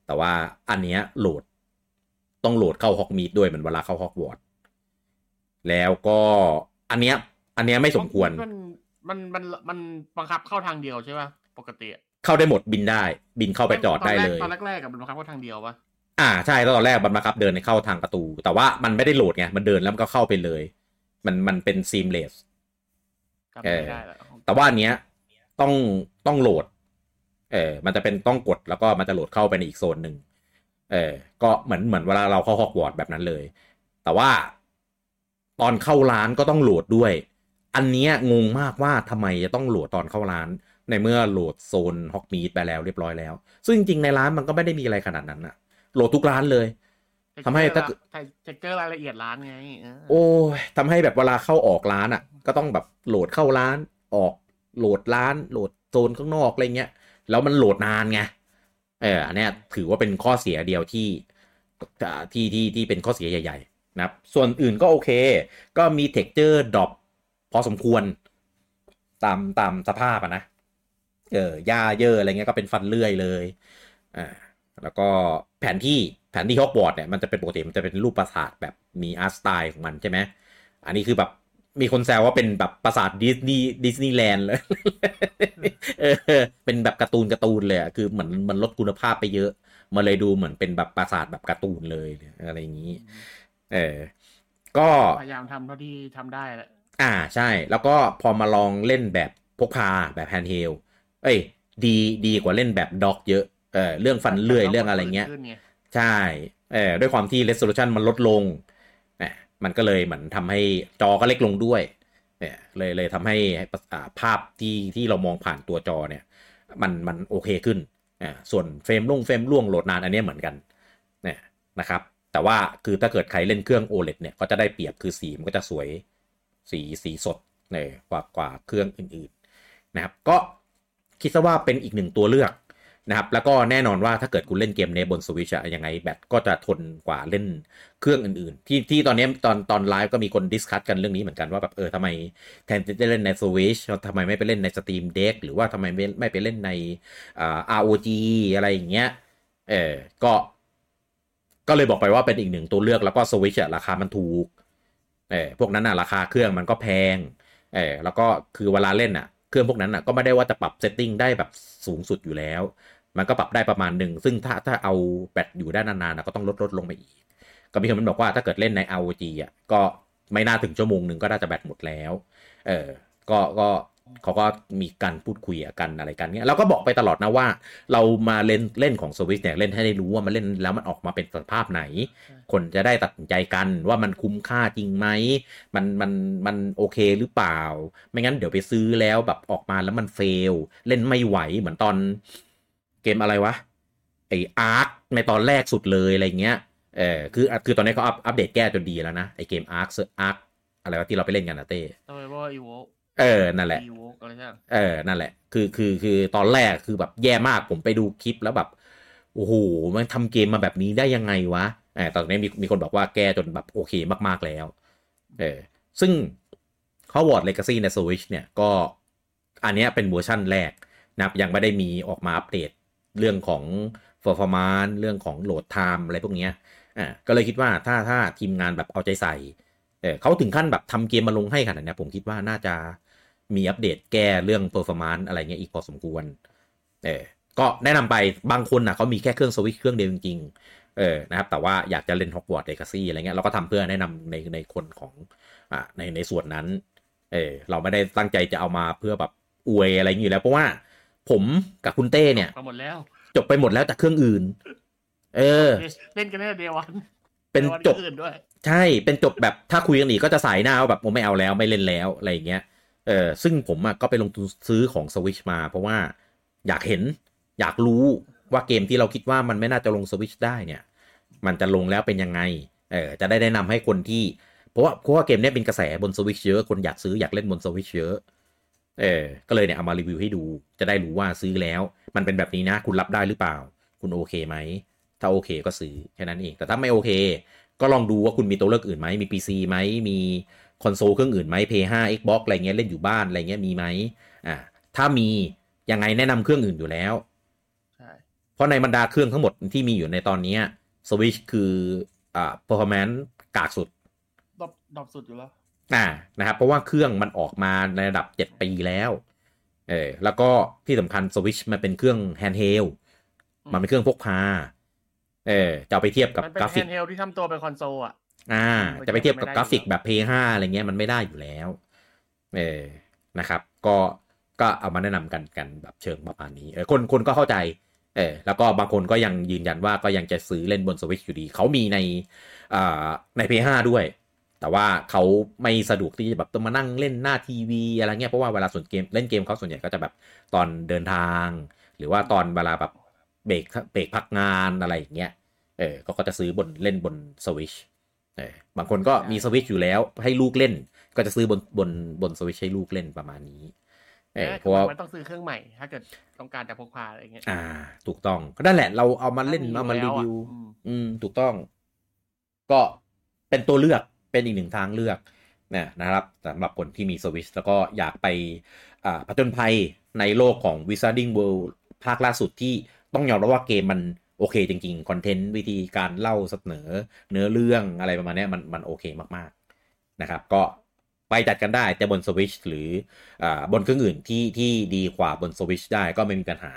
แต่ว่าอันเนี้ยโหลดต้องโหลดเข้า Hogmeet ด้วยเหมือนเวลาเข้า Hogwarts แล้วก็อันเนี้ยอันเนี้ยไม่สมควรมันมันมันบังคับเข้าทางเดียวใช่ป่ะปกติเข้าได้หมดบินได้บินเข้าไปจอดได้เลยตอนแรกๆกับมันบังคับเข้าทางเดียวป่ะอ่าใช่ตอนแรกมันบังคับเดินเข้าทางประตูแต่ว่ามันไม่ได้โหลดไงมันเดินแล้วมันก็เข้าไปเลยมันมันเป็น seamless เออแต่ว่าอันเนี้ยต้องต้องโหลดเออมันจะเป็นต้องกดแล้วก็มันจะโหลดเข้าไปในอีกโซนนึงเออก็เหมือนเหมือนเวลาเราเข้าฮอกวอตส์แบบนั้นเลยแต่ว่าตอนเข้าร้านก็ต้องโหลดด้วยอันเนี้ยงงมากว่าทำไมจะต้องโหลดตอนเข้าร้านในเมื่อโหลดโซนฮอกมีดไปแล้วเรียบร้อยแล้วซึ่งจริงๆในร้านมันก็ไม่ได้มีอะไรขนาดนั้นอะโหลดทุกร้านเลยทำให้ถ้าเช็คเกอร์รายละเอียดร้านไงโอ้ยทำให้แบบเวลาเข้าออกร้านอะก็ต้องแบบโหลดเข้าร้านออกโหลดร้านโหลดโซนข้างนอกอะไรเงี้ยแล้วมันโหลดนานไงเอออันเนี้ยถือว่าเป็นข้อเสียเดียวที่ที่ที่ที่เป็นข้อเสียใหญ่ๆนะครับส่วนอื่นก็โอเคก็มีเท็กเจอร์ดรอปพอสมควรตามตามสภาพอะนะเออหญ้าเยอะอะไรเงี้ยก็เป็นฟันเลื่อยเลยอ่าแล้วก็แผนที่แผนที่ฮอกวอตส์เนี่ยมันจะเป็นปกติมันจะเป็นรูปปราสาทแบบมีอาร์ตสไตล์ของมันใช่ไหมอันนี้คือแบบมีคนแซวว่าเป็นแบบปราสาทดิสนีย์ดิสนีย์แลนด์เลยเออเป็นแบบการ์ตูนการ์ตูนเลยอ่ะคือเหมือนมันลดคุณภาพไปเยอะมาเลยดูเหมือนเป็นแบบปราสาทแบบการ์ตูนเลยอะไรอย่างนี้เออก็พยายามทำเท่าที่ทำได้แหละอ่าใช่แล้วก็พอมาลองเล่นแบบพกพาแบบแฮนด์เฮลเอ้ยดีดีกว่าเล่นแบบด็อกเยอะเออเรื่องฟันเลื่อยเรื่องอะไรเงี้ยใช่เออด้วยความที่ resolution มันลดลงเนี่ยมันก็เลยเหมือนทำให้จอก็เล็กลงด้วยเนี่ยเลยเลยทำให้ภาพที่ที่เรามองผ่านตัวจอเนี่ยมันมันโอเคขึ้นอ่าส่วนเฟรมล่วงเฟรมล่วงโหลดนานอันนี้เหมือนกันเนี่ยนะครับแต่ว่าคือถ้าเกิดใครเล่นเครื่อง โอ แอล อี ดี เนี่ยก็จะได้เปรียบคือสีมันก็จะสวยสีสีสดเนี่ยกว่ากว่าเครื่องอื่นๆนะครับก็คิดซะว่าเป็นอีกหนึ่งตัวเลือก นะครับแล้วก็แน่นอนว่าถ้าเกิดคุณเล่นเกมในบน Switch อะยังไงแบตก็จะทนกว่าเล่นเครื่องอื่นๆที่ที่ตอนนี้ตอนตอนไลฟ์ก็มีคนดิสคัสกันเรื่องนี้เหมือนกันว่าแบบเออทำไมแทนที่จะเล่นใน Switch ทำไมไม่ไปเล่นใน Steam Deck หรือว่าทำไมไม่ไม่ไปเล่นในอ่า อาร์ โอ จี อะไรอย่างเงี้ยเออก็ก็เลยบอกไปว่าเป็นอีกหนึ่งตัวเลือกแล้วก็ Switch อะราคามันถูกเออพวกนั้นน่ะราคาเครื่องมันก็แพงเออแล้วก็คือเวลาเล่นน่ะเครื่องพวกนั้นน่ะก็ไม่ได้ว่าจะปรับเซตติ้งได้แบบสูงสุดอยู่แล้วมันก็ปรับได้ประมาณหนึ่งซึ่งถ้าถ้าเอาแบตอยู่ได้นานๆนะก็ต้องลดลดลงไปอีกก็มีคนบอกว่าถ้าเกิดเล่นใน อาร์ โอ จี อ่ะก็ไม่น่าถึงชั่วโมงหนึ่งก็น่าจะแบตหมดแล้วเออก็ก็เขาก็มีการพูดคุยกันอะไรกันเงี้ยเราก็บอกไปตลอดนะว่าเรามาเล่นเล่นของ Switch เนี่ยเล่นให้ได้รู้ว่ามันเล่นแล้วมันออกมาเป็นสภาพไหนคนจะได้ตัดสินใจกันว่ามันคุ้มค่าจริงไหมมันมันมันโอเคหรือเปล่าไม่งั้นเดี๋ยวไปซื้อแล้วแบบออกมาแล้วมันเฟลเล่นไม่ไหวเหมือนตอนเกมอะไรวะไอ้ Ark ในตอนแรกสุดเลยอะไรเงี้ยเออคือคือตอนนี้เขาอัปเดตแก้จนดีแล้วนะไอ้เกม Ark Ark อะไรวะที่เราไปเล่นกันนะเต้ทำไมว่าอีโวเออนั่นแหละเออนั่นแหละคือคือคือตอนแรกคือแบบแย่มากผมไปดูคลิปแล้วแบบโอ้โหมันทำเกมมาแบบนี้ได้ยังไงวะเออตอนนี้มีมีคนบอกว่าแก้จนแบบโอเคมากๆแล้วเออซึ่ง Hogwarts Legacy ใน Switch เนี่ยก็อันเนี้ยเป็นเวอร์ชั่นแรกนะครับยังไม่ได้มีออกมาอัปเดตเรื่องของ performance เรื่องของ load time อะไรพวกเนี้ยอ่าก็เลยคิดว่าถ้าถ้าทีมงานแบบเอาใจใส่เออเขาถึงขั้นแบบทำเกมมาลงให้ขนาดนี้ผมคิดว่าน่าจะมีอัปเดตแก้เรื่อง performance อะไรเงี้ยอีกพอสมควรเออก็แนะนำไปบางคนนะเขามีแค่เครื่อง Switch เครื่องเดียวจริงๆเออนะครับแต่ว่าอยากจะเล่น Hogwarts Legacy อะไรเงี้ยเราก็ทำเพื่อแนะนำในในคนของอ่าในในส่วนนั้นเออเราไม่ได้ตั้งใจจะเอามาเพื่อแบบอวยอะไรอยู่แล้วเพราะว่าผมกับคุณเต้เนี่ยจบไปหมดแล้วจบไปหมดแล้วแต่เครื่องอื่นเออเล่นกันได้เดียววันเป็นจบใช่เป็นจบแบบถ้าคุยกันอีกก็จะสายหน้าแบบผมไม่เอาแล้วไม่เล่นแล้วอะไรอย่างเงี้ยเออซึ่งผมอ่ะก็ไปลงทุนซื้อของ Switch มาเพราะว่าอยากเห็นอยากรู้ว่าเกมที่เราคิดว่ามันไม่น่าจะลง Switch ได้เนี่ยมันจะลงแล้วเป็นยังไงเออจะได้แนะนำให้คนที่เพราะว่าเพราะว่าเกมเนี้ยเป็นกระแสบน Switch เยอะคนอยากซื้ออยากเล่นบน Switch เยอะเออก็เลยเนี่ยเอามารีวิวให้ดูจะได้รู้ว่าซื้อแล้วมันเป็นแบบนี้นะคุณรับได้หรือเปล่าคุณโอเคไหมถ้าโอเคก็ซื้อแค่นั้นเองแต่ถ้าไม่โอเคก็ลองดูว่าคุณมีตัวเลือกอื่นไหมมี พี ซี ไหมมีคอนโซลเครื่องอื่นไหม พี เอส ไฟว์ Xbox อะไรเงี้ยเล่นอยู่บ้านอะไรเงี้ยมีไหมอ่าถ้ามียังไงแนะนำเครื่องอื่นอยู่แล้วใช่เพราะในบรรดาเครื่องทั้งหมดที่มีอยู่ในตอนนี้ Switch คืออ่า performance กากสุดดรอปดรอปสุดอยู่แล้วอ่านะครับเพราะว่าเครื่องมันออกมาในระดับเจ็ดปีแล้วเออแล้วก็ที่สำคัญ Switch มันเป็นเครื่อง handheld มันเป็นเครื่องพกพาเออจะไปเทียบกับกราฟิกแฮนด์เฮลที่ทำตัวเป็นคอนโซลอ่ะอ่าจะไปเทียบกับกราฟิกแบบ พี เอส ไฟว์ อะไรเงี้ยมันไม่ได้อยู่แล้วเออนะครับก็ก็เอามาแนะนำกันกันแบบเชิงประมาณนี้เออคนคนก็เข้าใจเออแล้วก็บางคนก็ยังยืนยันว่าก็ยังจะซื้อเล่นบน Switch อยู่ดีเขามีในอ่าใน พี เอส ไฟว์ ด้วยแต่ว่าเขาไม่สะดวกที่จะแบบต้องมานั่งเล่นหน้าทีวีอะไรเงี้ยเพราะว่าเวลาส่วนเกมเล่นเกมเขาส่วนใหญ่ก็จะแบบตอนเดินทางหรือว่าตอนเวลาแบบเบรกเบรกพักงานอะไรอย่างเงี้ยเออก็จะซื้อบนเล่นบน Switch เออบางคนก็มี Switch อยู่แล้วให้ลูกเล่นก็จะซื้อบนบนบน Switch ให้ลูกเล่นประมาณนี้เออเพราะว่ามันต้องซื้อเครื่องใหม่ถ้าเกิดต้องการจะพกพาอะไรอย่างเงี้ยอ่าถูกต้องก็นั่นแหละเราเอามาเล่นเอามารีวิวอืมถูกต้องก็เป็นตัวเลือกเป็นอีกหนึ่งทางเลือกนะนะครับสำหรับคนที่มี Switch แล้วก็อยากไปอ่าผจญภัยในโลกของ Wizarding World ภาคล่าสุดที่ต้องยอมรับว่าเกมมันโอเคจริงๆคอนเทนต์วิธีการเล่าเสนอเนื้อเรื่องอะไรประมาณนี้มันมันโอเคมากๆนะครับก็ไปจัดกันได้แต่บน Switch หรืออ่าบนเครื่องอื่นที่ที่ดีกว่าบน Switch ได้ก็ไม่มีปัญหา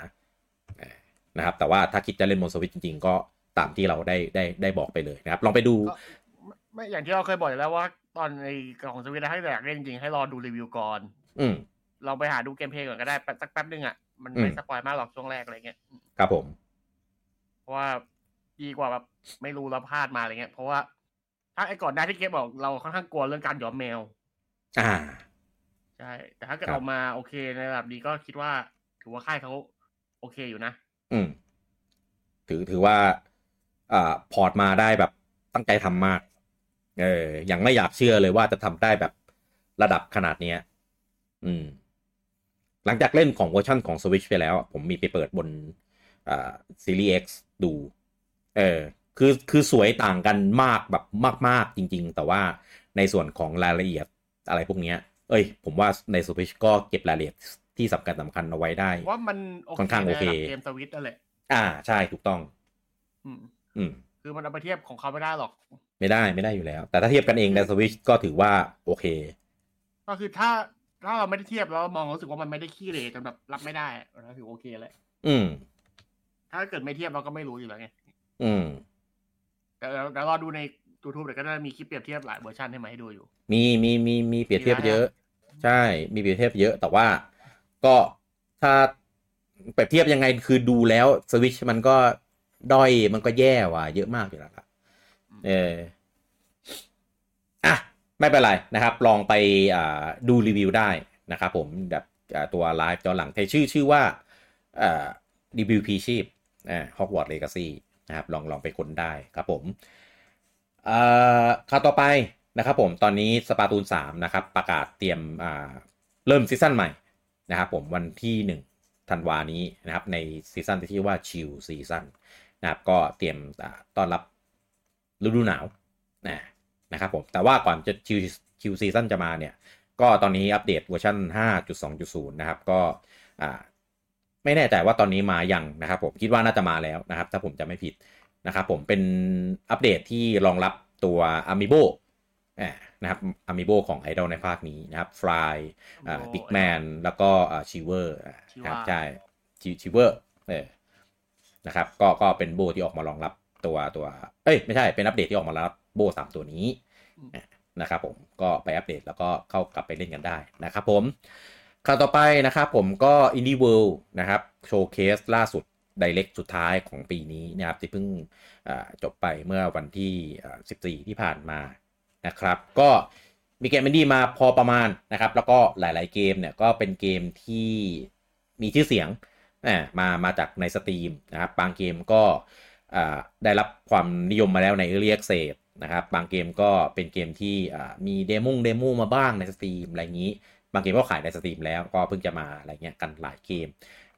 นะครับแต่ว่าถ้าคิดจะเล่นบน Switch จริงๆก็ตามที่เราได้ได้ได้บอกไปเลยนะครับลองไปดูไม่อย่างที่เราเคยบอกแล้วว่าตอนในของ Switch ถ้าอยากเล่นจริงให้รอดูรีวิวก่อนอืมเราไปหาดูเกมเพลย์ก่อนก็ได้สักแป๊บนึงอ่ะมันไม่สปอยล์มากหรอกช่วงแรกอะไรเงี้ยครับผมเพราะว่าดีกว่าแบบไม่รู้เราพลาดมาอะไรเงี้ยเพราะว่าถ้าไอ้ก่อนหน้าที่เกมบอกเราค่อนข้างกลัวเรื่องการย้อมแมวอ่าใช่แต่ถ้าเกิดออกมาโอเคในระดับดีก็คิดว่าถือว่าค่ายเขาโอเคอยู่นะอืมถือถือว่าอ่าพอร์ตมาได้แบบตั้งใจทำมากเออยังไม่อยากเชื่อเลยว่าจะทำได้แบบระดับขนาดเนี้ยอืมหลังจากเล่นของเวอร์ชั่นของ Switch ไปแล้วผมมีไปเปิดบน อ่า Series X ดูเออคือคือสวยต่างกันมากแบบมากๆจริงๆแต่ว่าในส่วนของรายละเอียดอะไรพวกนี้เอ้ยผมว่าใน Switch ก็เก็บรายละเอียดที่สำคัญสำคัญเอาไว้ได้ว่ามันค่อนข้างโอเคเกม Switch นั่นแหละอ่าใช่ถูกต้องอืมอืมคือมันเอาไปเทียบของเขาไม่ได้หรอกไม่ได้ไม่ได้อยู่แล้วแต่ถ้าเทียบกันเองใน Switch ก็ถือว่าโอเคก็คือถ้าถ้าเราไม่ได้เทียบแล้วมองรู้สึกว่ามันไม่ได้ขี้เหร่จนแบบรับไม่ได้ก็ถือโอเคแล้วอืมถ้าเกิดไม่เทียบเราก็ไม่รู้อยู่แล้วไงอืมแต่แต่รอดูใน YouTube เดี๋ยวก็จะมีคลิปเปรียบเทียบหลายเวอร์ชันให้มาให้ดูอยู่มีมีมีมีเปรียบเทียบเยอะใช่มีเปรียบเทียบเยอะแต่ว่าก็ถ้าเปรียบเทียบยังไงคือดูแล้ว Switch มันก็ด้อยมันก็แย่ว่ะเยอะมากอยู่แล้วครับเอออ่ะไม่เป็นไรนะครับลองไปอ่าดูรีวิวได้นะครับผมแบบตัวไลฟ์ย้อนหลังที่ชื่อชื่อว่าอ่ารีวิวพีชีพอ่า Hogwarts Legacy นะครับลองลองไปค้นได้ครับผมอ่าข่าวต่อไปนะครับผมตอนนี้สปาตูนสามนะครับประกาศเตรียมอ่าเริ่มซีซั่นใหม่นะครับผมวันที่หนึ่งธันวาคมนี้นะครับในซีซั่นที่ชื่อว่า Chill Season นะครับก็เตรียมต้อนรับฤดูหนาวนะนะครับผมแต่ว่าก่อนจะ Chill Chill Season จะมาเนี่ยก็ตอนนี้อัปเดตเวอร์ชั่น ห้าจุดสองจุดศูนย์ นะครับก็อ่าไม่แน่ใจว่าตอนนี้มายังนะครับผมคิดว่าน่าจะมาแล้วนะครับถ้าผมจะไม่ผิดนะครับผมเป็นอัปเดตที่รองรับตัว Amiibo อ่านะครับ Amiibo ของ Idol ในภาคนี้นะครับ Fly อ่า Big Man แล้วก็อ่า Shiver ครับใช่ Shiver เออนะครับก็ก็เป็นโบที่ออกมารองรับตัวตัวเอ้ยไม่ใช่เป็นอัปเดตที่ออกมารองรับโบสามตัวนี้นะครับผมก็ไปอัปเดตแล้วก็เข้ากลับไปเล่นกันได้นะครับผมข่าวต่อไปนะครับผมก็ Indie World นะครับโชว์เคสล่าสุด Direct สุดท้ายของปีนี้นะครับที่เพิ่งจบไปเมื่อวันที่สิบสี่ที่ผ่านมานะครับก็มีเกม Indie มาพอประมาณนะครับแล้วก็หลายๆเกมเนี่ยก็เป็นเกมที่มีชื่อเสียงนะมามาจากใน Steam นะครับบางเกมก็ได้รับความนิยมมาแล้วใน Early Access นะครับบางเกมก็เป็นเกมที่มีเดโมเดโมมาบ้างใน Steam อะไรอย่างนี้บางเกมก็ขายใน Steam แล้วก็เพิ่งจะมาอะไรเงี้ยกันหลายเกม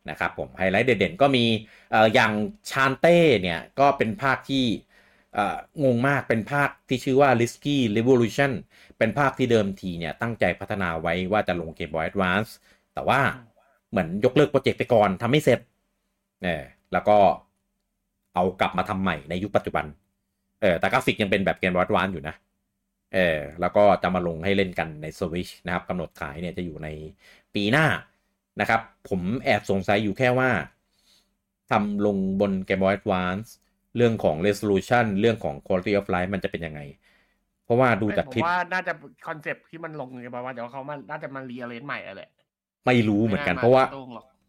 นะครับผมไฮไลท์เด่นๆก็มีเอ่ออย่างชานเต้เนี่ยก็เป็นภาคที่เอ่องงมากเป็นภาคที่ชื่อว่า Risky Revolution เป็นภาคที่เดิมทีเนี่ยตั้งใจพัฒนาไว้ว่าจะลง Game Boy Advance แต่ว่าเหมือนยกเลิกโปรเจกต์ไปก่อนทำไม่เสร็จเออแล้วก็เอากลับมาทำใหม่ในยุคปัจจุบันเออแต่กราฟิกยังเป็นแบบ Game Boy Advance อยู่นะเออแล้วก็จะมาลงให้เล่นกันใน Switch นะครับกำหนดขายเนี่ยจะอยู่ในปีหน้านะครับผมแอบสงสัยอยู่แค่ว่าทำลงบน Game Boy Advance เรื่องของ Resolution เรื่องของ Quality of Life มันจะเป็นยังไงเพราะว่าดูจากคลิปผมว่าน่าจะคอนเซ็ปต์ที่มันลงในบอกว่าเดี๋ยวเขามันน่าจะมารีอาเรนจ์ใหม่อะไรไม่รู้เหมือนกันเพราะว่า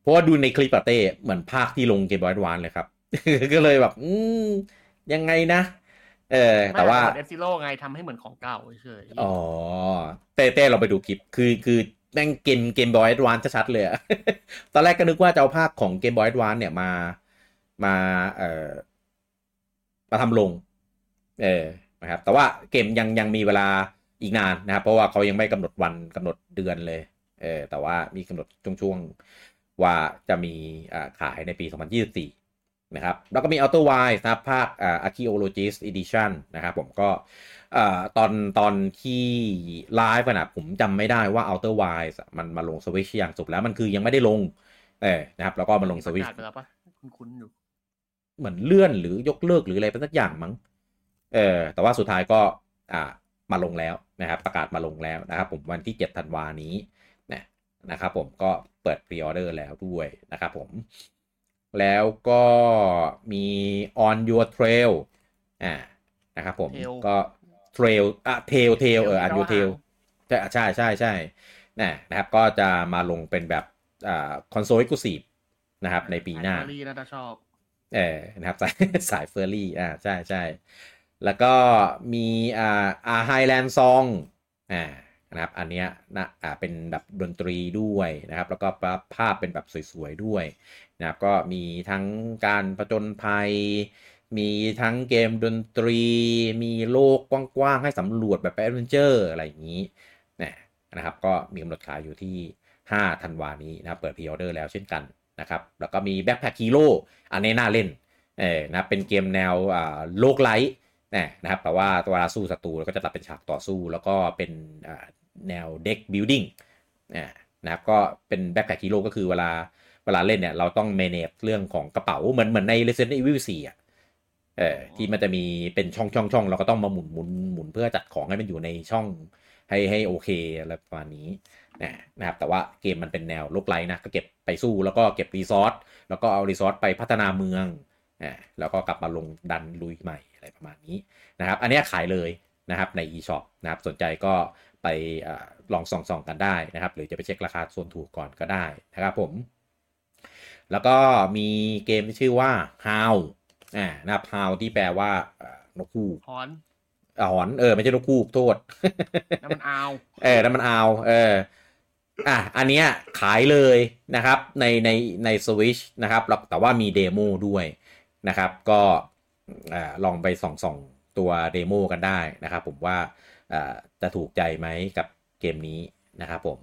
เพราะว่าดูในคลิปอะเต้เหมือนภาคที่ลง Game Boy Advance เลยครับ ก็เลยแบบอืมยังไงนะเออแต่ว่าเอฟซีโร่ไงทำให้เหมือนของเก่าเฉยๆอ๋อเต้ๆเราไปดูคลิปคือคือแม่งเกมเกมบอยแอดวานซ์ชัดๆเลย ตอนแรกก็นึกว่าจะเอาภาคของเกมบอยแอดวานซ์เนี่ยมามาเอ่อมาทำลงเออนะครับแต่ว่าเกมยังยังมีเวลาอีกนานนะครับเพราะว่าเขายังไม่กำหนดวันกำหนดเดือนเลยเออแต่ว่ามีกำหนดช่วงๆว่าจะมีอ่าขายในปีสองพันยี่สิบสี่นะครับแล้วก็มี Outer Wilds นะครับภาค Archaeologist Edition นะครับผมก็ตอนตอนที่ไลฟ์กันนะผมจำไม่ได้ว่า Outer Wilds มันมาลง Switch อย่างสุดแล้วมันคือยังไม่ได้ลงเออนะครับแล้วก็มาลง Switch ไปแล้วป่ะคุ้นๆอยู่เหมือนเลื่อนหรือยกเลิกหรืออะไรเป็นสักอย่างมั้งเออแต่ว่าสุดท้ายก็อ่ามาลงแล้วนะครับประกาศมาลงแล้วนะครับผมวันที่เจ็ดธันวาคมนี้นะนะครับผมก็เปิดพรีออเดอร์แล้วด้วยนะครับผมแล้วก็มี on your trail อ่านะครับผม Tail. ก็ trail อ่ะ tail tail เออ on your trail ใช่ใช่ใช่ใช่นะนะครับก็จะมาลงเป็นแบบอ่าคอนโซล exclusive นะครับในปีหน้าสายเฟอร์รี่น่าจะชอบเออนะครับสายสายเฟอร์รี่อ่าใช่ใช่แล้วก็มีอ่า highland song อ่านะครับอันเนี้ยนะอ่าเป็นแบบดนตรีด้วยนะครับแล้วก็ภาพเป็นแบบสวยๆด้วยนะครับก็มีทั้งการผจญภัยมีทั้งเกมดนตรีมีโลกกว้างๆให้สำรวจแบบแอดเวนเจอร์อะไรอย่างนี้นะครับก็มีกำหนดขายอยู่ที่ห้าธันวาคมนี้นะครับเปิดพรีออเดอร์แล้วเช่นกัน นะครับแล้วก็มี Backpack Hero อันนี้น่าเล่นเออนะเป็นเกมแนวอ่าโลกไลท์นะครับแต่ว่าตัวเราสู้ศัตรูก็จะตัดเป็นฉากต่อสู้แล้วก็เป็นอ่าแนว Deck Building อ่านะครับก็เป็น Backpack Hero ก็คือเวลาเวลาเล่นเนี่ยเราต้อง manage เรื่องของกระเป๋าเหมือนเหมือนใน Resident Evil สี่อ่ะเออที่มันจะมีเป็นช่องช่องๆเราก็ต้องมาหมุนหมุนหมุนเพื่อจัดของให้มันอยู่ในช่องให้ให้โอเคอะไรประมาณนี้นะครับแต่ว่าเกมมันเป็นแนวโลกไลท์นะก็เก็บไปสู้แล้วก็เก็บรีซอร์สแล้วก็เอารีซอร์สไปพัฒนาเมืองอ่าแล้วก็กลับมาลงดันลุยใหม่อะไรประมาณนี้นะครับอันนี้ขายเลยนะครับใน eShop นะครับสนใจก็ไปอ่าลองส่องๆกันได้นะครับหรือจะไปเช็คราคาส่วนถูกก่อนก็ได้นะครับผมแล้วก็มีเกมที่ชื่อว่า How อ่านะครับ How ที่แปลว่านกคู่หอนอ่ะหอนเออไม่ใช่นกคู่โทษน้ำมันอาวเออน้ำมันอาวเอออ่ะอันเนี้ยขายเลยนะครับในในใน Switch นะครับแต่ว่ามีเดโมด้วยนะครับก็อ่าลองไปส่องๆตัวเดโมกันได้นะครับผมว่าอ่าจะถูกใจไหมกับเกมนี้นะครับผม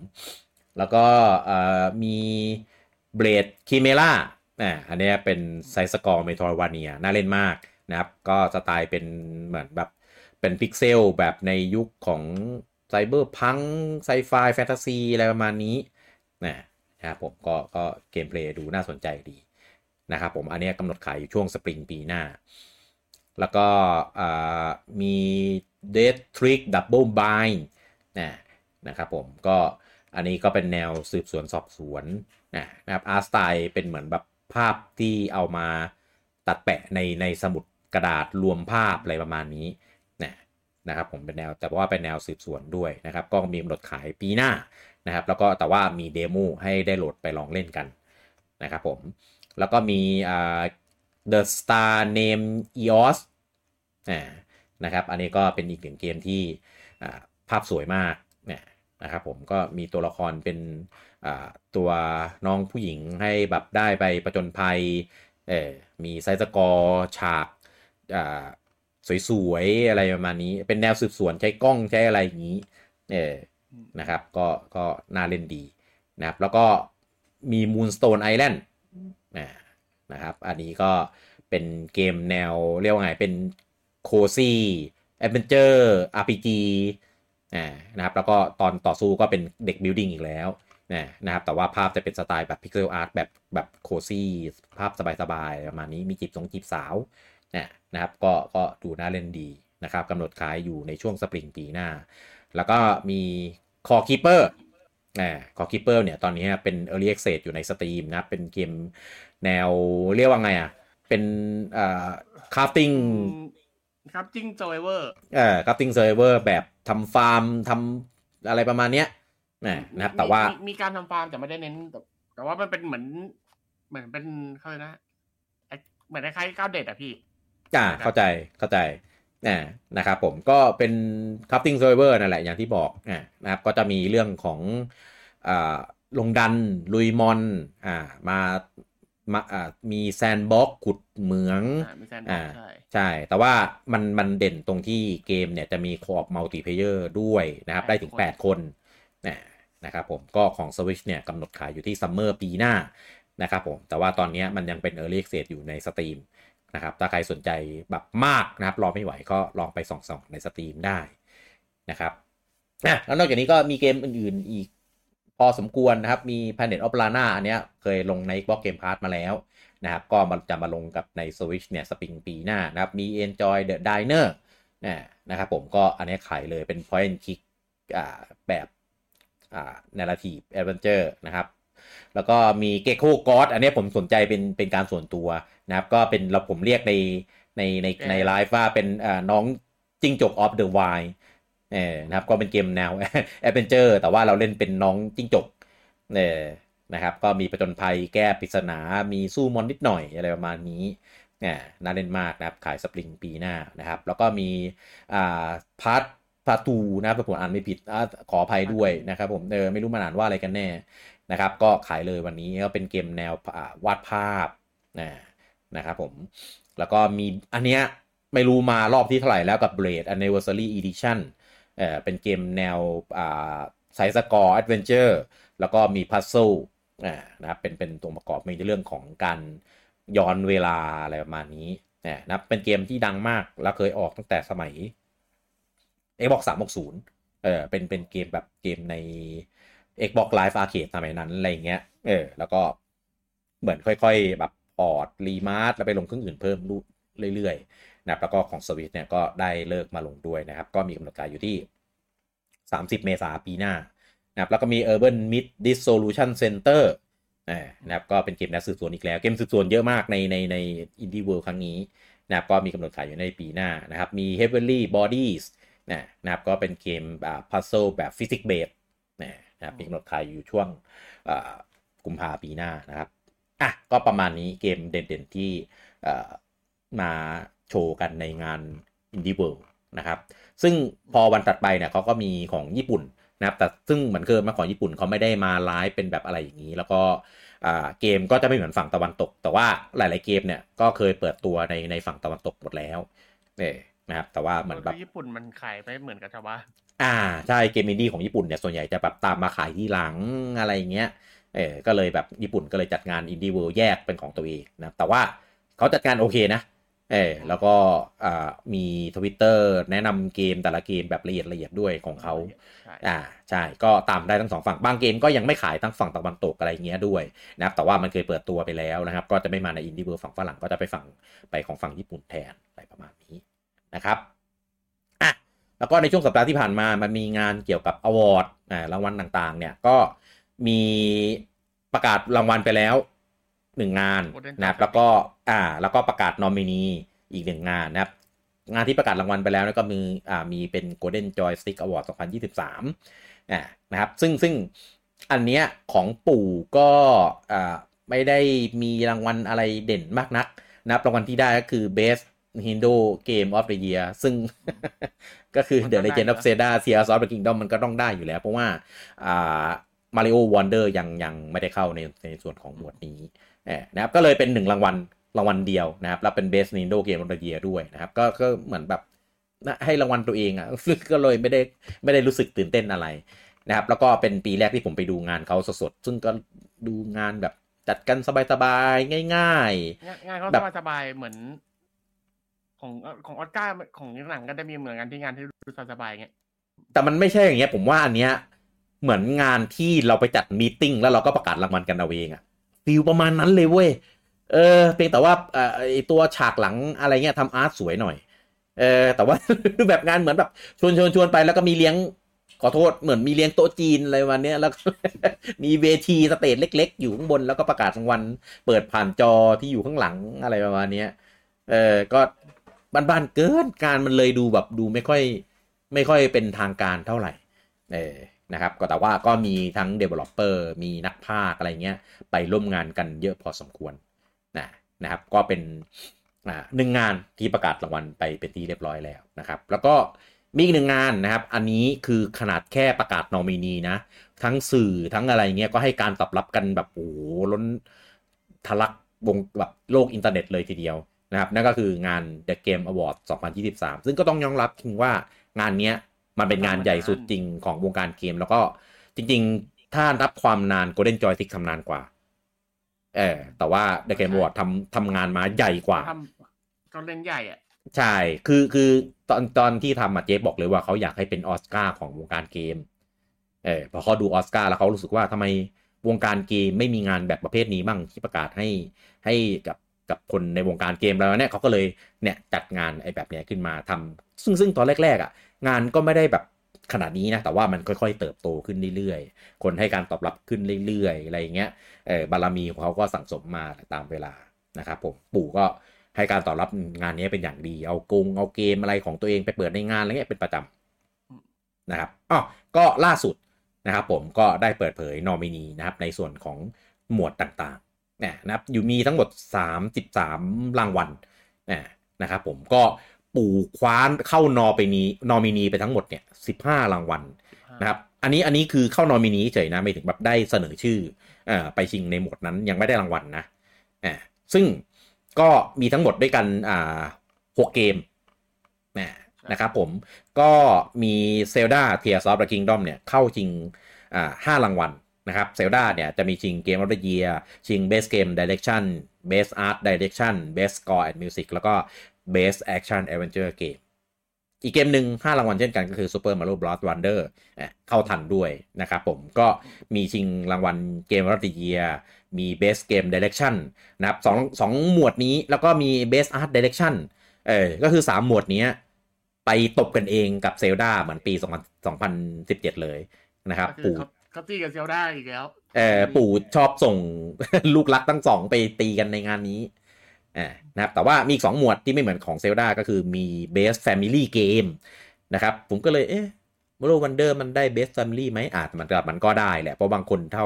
แล้วก็อ่ามี Blade Chimera อ่าอันเนี้ยเป็นไซส์สกอร์เมโทรวาเนียน่าเล่นมากนะครับก็สไตล์เป็นเหมือนแบบเป็นพิกเซลแบบในยุคของไซเบอร์พังไซไฟแฟนตาซีอะไรประมาณนี้นะครับผมก็ก็เกมเพลย์ดูน่าสนใจดีนะครับผมอันนี้กำหนดขายอยู่ช่วงสปริงปีหน้าแล้วก็มี Death Trick Double Bind นะนะครับผมก็อันนี้ก็เป็นแนวสืบสวนสอบสวนนะครับอาร์ตสไตล์เป็นเหมือนแบบภาพที่เอามาตัดแปะในในสมุดกระดาษรวมภาพอะไรประมาณนี้นะครับผมเป็นแนวแต่ว่าเป็นแนวสืบสวนด้วยนะครับก็มีกำหนดขายปีหน้านะครับแล้วก็แต่ว่ามีเดโมให้ได้โหลดไปลองเล่นกันนะครับผมแล้วก็มีอ่า The Star Name Eos อ่านะครับอันนี้ก็เป็นอีกหนึ่งเกมที่อ่าภาพสวยมากเนี่ยนะครับผมก็มีตัวละครเป็นอ่าตัวน้องผู้หญิงให้แบบได้ไปประจนภัยเอ่อมีไซส์สกอร์ฉากอ่าสวยๆอะไรประมาณนี้เป็นแนวสืบสวนใช้กล้องใช้อะไรอย่างนี้เออนะครับก็ก็น่าเล่นดีนะครับแล้วก็มี Moonstone Island นะนะครับอันนี้ก็เป็นเกมแนวเรียกว่าไงเป็น Cozy Adventure อาร์ พี จี นะนะครับแล้วก็ตอนต่อสู้ก็เป็นเด็ก Building อีกแล้วนะนะครับแต่ว่าภาพจะเป็นสไตล์แบบ Pixel Art แบบแบบ Cozy ภาพสบายๆประมาณนี้มีจีบสองจีบสาวนะครับก็ก็ดูน่าเล่นดีนะครับกำหนดขายอยู่ในช่วงสปริงปีหน้าแล้วก็มี Core Keeper อ่า Core Keeper เนี่ยตอนนี้เป็น Early Access อยู่ใน Steam นะเป็นเกมแนวเรียกว่าไงอ่ะเป็นเอ่อ Crafting Crafting Survivor เอ่อ Crafting Survivor แบบทำฟาร์มทำอะไรประมาณเนี้ยนะครับแต่ว่ามีการทำฟาร์มแต่ไม่ได้เน้นแต่ว่ามันเป็นเหมือนเหมือนเป็นเค้าเรียกนะเหมือนคล้ายๆก้าวเด็ดอ่ะพี่อ่าเข้าใจเข้าใจอ่านะครับผมก็เป็น crafting survivor นั่นแหละอย่างที่บอกอ่านะครับก็จะมีเรื่องของอ่าลงดันลุยมอนอ่ามามาอ่ามีแซนด์บ็อกซ์ขุดเหมืองอ่าใช่ใช่แต่ว่ามันมันเด่นตรงที่เกมเนี่ยจะมี co-op multiplayer ด้วยนะครับได้ถึงแปดคนนะนะครับผมก็ของ Switch เนี่ยกำหนดขายอยู่ที่ซัมเมอร์ปีหน้านะครับผมแต่ว่าตอนนี้มันยังเป็น early access อยู่ใน Steamนะครับถ้าใครสนใจแบบมากนะครับรอไม่ไหวก็ลองไปส่องๆในสตรีมได้นะครับนะแล้วนอกจากนี้ก็มีเกมอื่นๆอีกพอสมควรนะครับมี Planet of Lana อันเนี้ยเคยลงใน Xbox Game Pass มาแล้วนะครับก็มันจะมาลงกับใน Switch เนี่ยสปริงปีหน้านะครับมี Enjoy the Diner นะนะครับผมก็อันนี้ขายเลยเป็น Point and Click อ่าแบบอ่า Narrative Adventure นะครับแล้วก็มี Gecko God อันนี้ผมสนใจเป็นเป็นการส่วนตัวนะครับก็เป็นเราผมเรียกในในในในไลฟ์ว่าเป็นอ่าน้องจิ้งจก of the wild เออนะครับก็เป็นเกมแนว adventure แต่ว่าเราเล่นเป็นน้องจิ้งจกเออนะครับก็มีผจญภัยแก้ปริศนามีสู้มอนนิดหน่อยอะไรประมาณนี้อ่าน่าเล่นมากนะครับขายสปริงปีหน้านะครับแล้วก็มีอ่าพาร์ทพาร์ท ทูนะครับผมอ่านไม่ผิดขออภัยด้วยนะครับผมเออไม่รู้มันอ่านว่าอะไรกันแน่นะครับก็ขายเลยวันนี้ก็เป็นเกมแนววาดภาพนะนะครับผมแล้วก็มีอันเนี้ยไม่รู้มารอบที่เท่าไหร่แล้วกับ Blade Anniversary Edition เอ่อเป็นเกมแนวอ่าไซส์สกอร์แอดเวนเจอร์แล้วก็มีพัซเซิล อ่านะครับเป็นเป็นตัวประกอบมีในเรื่องของการย้อนเวลาอะไรประมาณนี้นะนะเป็นเกมที่ดังมากและเคยออกตั้งแต่สมัย Xbox สามหกศูนย์เออเป็นเป็นเกมแบบเกมใน Xbox Live Arcade สมัยนั้นอะไรอย่างเงี้ยเออแล้วก็เหมือนค่อยๆแบบออดรีมาสแล้วไปลงเครื่องอื่นเพิ่มเรื่อยๆนะครับแล้วก็ของ Switch เนี่ยก็ได้เลิกมาลงด้วยนะครับก็มีกำหนดการอยู่ที่สามสิบเมษายนปีหน้านะครับแล้วก็มี Urban Myth Dissolution Center อ่านะครับก็เป็นเกมนักสืบสวนอีกแล้วเกมสืบสวนเยอะมากในในใน Indie World ครั้งนี้นะครับก็มีกำหนดขายอยู่ในปีหน้านะครับมี Heavenly Bodies นะนะครับก็เป็นเกมแบบ Puzzle แบบ Physics Based นะนะครับมีกำหนดขายอยู่ช่วงอ่ากุมภาพันธ์ปีหน้านะครับอ่ะก็ประมาณนี้เกมเด่นๆที่เอ่อมาโชว์กันในงาน Indie World นะครับซึ่งพอวันตัดไปเนี่ยเขาก็มีของญี่ปุ่นนะครับแต่ซึ่งเหมือนเคยมาของญี่ปุ่นเขาไม่ได้มาไลฟ์เป็นแบบอะไรอย่างนี้แล้วก็เกมก็จะไม่เหมือนฝั่งตะวันตกแต่ว่าหลายๆเกมเนี่ยก็เคยเปิดตัวในในฝั่งตะวันตกหมดแล้วเนี่ยนะครับแต่ว่าเหมือนแบบญี่ปุ่นมันขายไม่เหมือนกับชาวบ้านอ่าใช่เกมอินดี้ของญี่ปุ่นเนี่ยส่วนใหญ่จะแบบตามมาขายที่หลังอะไรอย่างเงี้ยเออก็เลยแบบญี่ปุ่นก็เลยจัดงาน Indie World แยกเป็นของตัวเองนะแต่ว่าเขาจัดงานโอเคนะเออแล้วก็อ่ามี Twitter แนะนำเกมแต่ละเกมแบบละเอียดละเอียดด้วยของเขาอ่าใช่ก็ตามได้ทั้งสองฝั่งบางเกมก็ยังไม่ขายทั้งฝั่งตะวันตกอะไรเงี้ยด้วยนะครับแต่ว่ามันเคยเปิดตัวไปแล้วนะครับก็จะไม่มาใน Indie World ฝั่งฝรั่งก็จะไปฝั่งไปของฝั่งญี่ปุ่นแทนอะไรประมาณนี้นะครับอ่ะแล้วก็ในช่วงสัปดาห์ที่ผ่านมามันมีงานเกี่ยวกับอวอร์ดอ่ารางวัลต่างๆเนี่ยก็มีประกาศรางวัลไปแล้วหนึ่งงานนะครับแล้วก็อ่าแล้วก็ประกาศนอมินีอีกหนึ่งงานนะครับงานที่ประกาศรางวัลไปแล้วก็มีอ่ามีเป็น Golden Joystick Award สองพันยี่สิบสามอ่านะครับซึ่งซึ่งอันเนี้ยของปู่ก็อ่าไม่ได้มีรางวัลอะไรเด่นมากนักนะครับรางวัลที่ได้ก็คือ Best Nintendo Game of the Year ซึ่ง ก็คือ The Legend of Zelda Tears of the Kingdom มันก็ต้องได้อยู่แล้วเพราะว่าอ่า Mario Wonder ยังยังไม่ได้เข้าในในส่วนของหมวดนี้นะครับก็เลยเป็นหนึ่งรางวัลรางวัลเดียวนะครับแล้วเป็น Best Nintendo Game of the Year ด้วยนะครับก็ก็เหมือนแบบให้รางวัลตัวเองอ่ะก็เลยไม่ได้ไม่ได้รู้สึกตื่นเต้นอะไรนะครับแล้วก็เป็นปีแรกที่ผมไปดูงานเขาสดๆซึ่งก็ดูงานแบบจัดกันสบายๆง่ายๆงานเขาสบายๆเหมือนของของออสการ์ของหนังก็จะมีเหมือนกันที่งานที่ดูสบายๆเงี้ยแต่มันไม่ใช่อย่างเงี้ยผมว่าอันเนี้ยเหมือนงานที่เราไปจัดมีตติ้งแล้วเราก็ประกาศรางวัลกันเอาเองอ่ะฟิลประมาณนั้นเลยเว้ยเออเพียงแต่ว่าเอ่อไอ้ตัวฉากหลังอะไรเงี้ยทำอาร์ตสวยหน่อยเออแต่ว่า แบบงานเหมือนแบบชวนชวนชวนไปแล้วก็มีเลี้ยงขอโทษเหมือนมีเลี้ยงโต๊ะจีนอะไรวันเนี้ยแล้ว มีเวทีสเตจเล็กๆอยู่ข้างบนแล้วก็ประกาศรางวัลเปิดผ่านจอที่อยู่ข้างหลังอะไรประมาณเนี้ยเออก็บ้านๆเกินการมันเลยดูแบบดูไม่ค่อยไม่ค่อยเป็นทางการเท่าไหร่เออนะครับก็แต่ว่าก็มีทั้ง developer มีนักพากย์อะไรเงี้ยไปร่วมงานกันเยอะพอสมควรนะนะครับก็เป็นอ่าหนึ่งงานที่ประกาศรางวัลไปเป็นที่เรียบร้อยแล้วนะครับแล้วก็มีอีกหนึ่งงานนะครับอันนี้คือขนาดแค่ประกาศนอมินีนะทั้งสื่อทั้งอะไรเงี้ยก็ให้การตอบรับกันแบบโอ้โหล้นทะลักวงแบบโลกอินเทอร์เน็ตเลยทีเดียวนะครับนั่นก็คืองาน The Game Award สองพันยี่สิบสามซึ่งก็ต้องยอมรับจริงว่างานเนี้ยมันเป็นงานใหญ่สุดจริงของวงการเกมแล้วก็จริงๆถ้ารับความนาน Golden Joystick ทำนานกว่าเออแต่ว่า The Game Award ทำทำงานมาใหญ่กว่าก็เล่นใหญ่อ่ะใช่คือคือตอนตอนที่ทำอ่ะเจ๊บอกเลยว่าเขาอยากให้เป็นออสการ์ของวงการเกมเออพอเขาดูออสการ์แล้วเขารู้สึกว่าทำไมวงการเกมไม่มีงานแบบประเภทนี้บ้างที่ประกาศให้ให้กับกับคนในวงการเกมแล้วเนี่ยเขาก็เลยเนี่ยจัดงานไอ้แบบเนี้ยขึ้นมาทำซึ่งซึ่งตอนแรกๆอ่ะงานก็ไม่ได้แบบขนาดนี้นะแต่ว่ามันค่อยๆเติบโตขึ้นเรื่อยๆคนให้การตอบรับขึ้นเรื่อยๆอะไรอย่างเงี้ยเออบารมีของเขาก็สั่งสมมาตามเวลานะครับผมปู่ก็ให้การตอบรับงานนี้เป็นอย่างดีเอากงเอาเกมอะไรของตัวเองไปเปิดในงานอะไรเงี้ยเป็นประจำนะครับอ๋อก็ล่าสุดนะครับผมก็ได้เปิดเผยนอมินีนะครับในส่วนของหมวดต่างๆเนี่ยนะครับอยู่มีทั้งหมดสามสิบสามรางวัลเนี่ยนะครับผมก็ปู่คว้าเข้านอไปนี้นอมินีไปทั้งหมดเนี่ยสิบห้ารางวัล uh-huh. นะครับอันนี้อันนี้คือเข้านอมินีเฉยนะไม่ถึงแบบได้เสนอชื่อเอ่อไปชิงในหมวดนั้นยังไม่ได้รางวัล นะอ่าซึ่งก็มีทั้งหมดด้วยกันอ่าหกเกมนะนะครับผมก็มี Zelda Tears of the Kingdom เนี่ยเข้าชิงอ่าห้ารางวัล นะครับ Zelda เนี่ยจะมีชิง Game of the Year ชิง Best Game Direction Best Art Direction Best Score and Music แล้วก็ Best Action Adventure Game อีกเกมหนึ่งห้ารางวัลเช่นกันก็คือ Super Mario Bros. Wonder เข้าทันด้วยนะครับผมก็มีชิงรางวัล Game of the Year มี Best Game Direction นะครับสอง สองหมวดนี้แล้วก็มี Best Art Direction เออก็คือสามหมวดนี้ไปตบกันเองกับ Zelda เหมือนปีสองพันสิบเจ็ดเลยนะครับปู่ก็ตีกับ Zelda อีกแล้วเออปู่ชอบส่ง ลูกรักทั้งสองไปตีกันในงานนี้อ่านะครับแต่ว่ามีอีกสองหมวดที่ไม่เหมือนของ Zelda ก็คือมี Best Family Game นะครับผมก็เลยเอ๊ะ Mario Wonder มันได้ Best Family ไหมอาจมันก็มันก็ได้แหละเพราะบางคนเท่า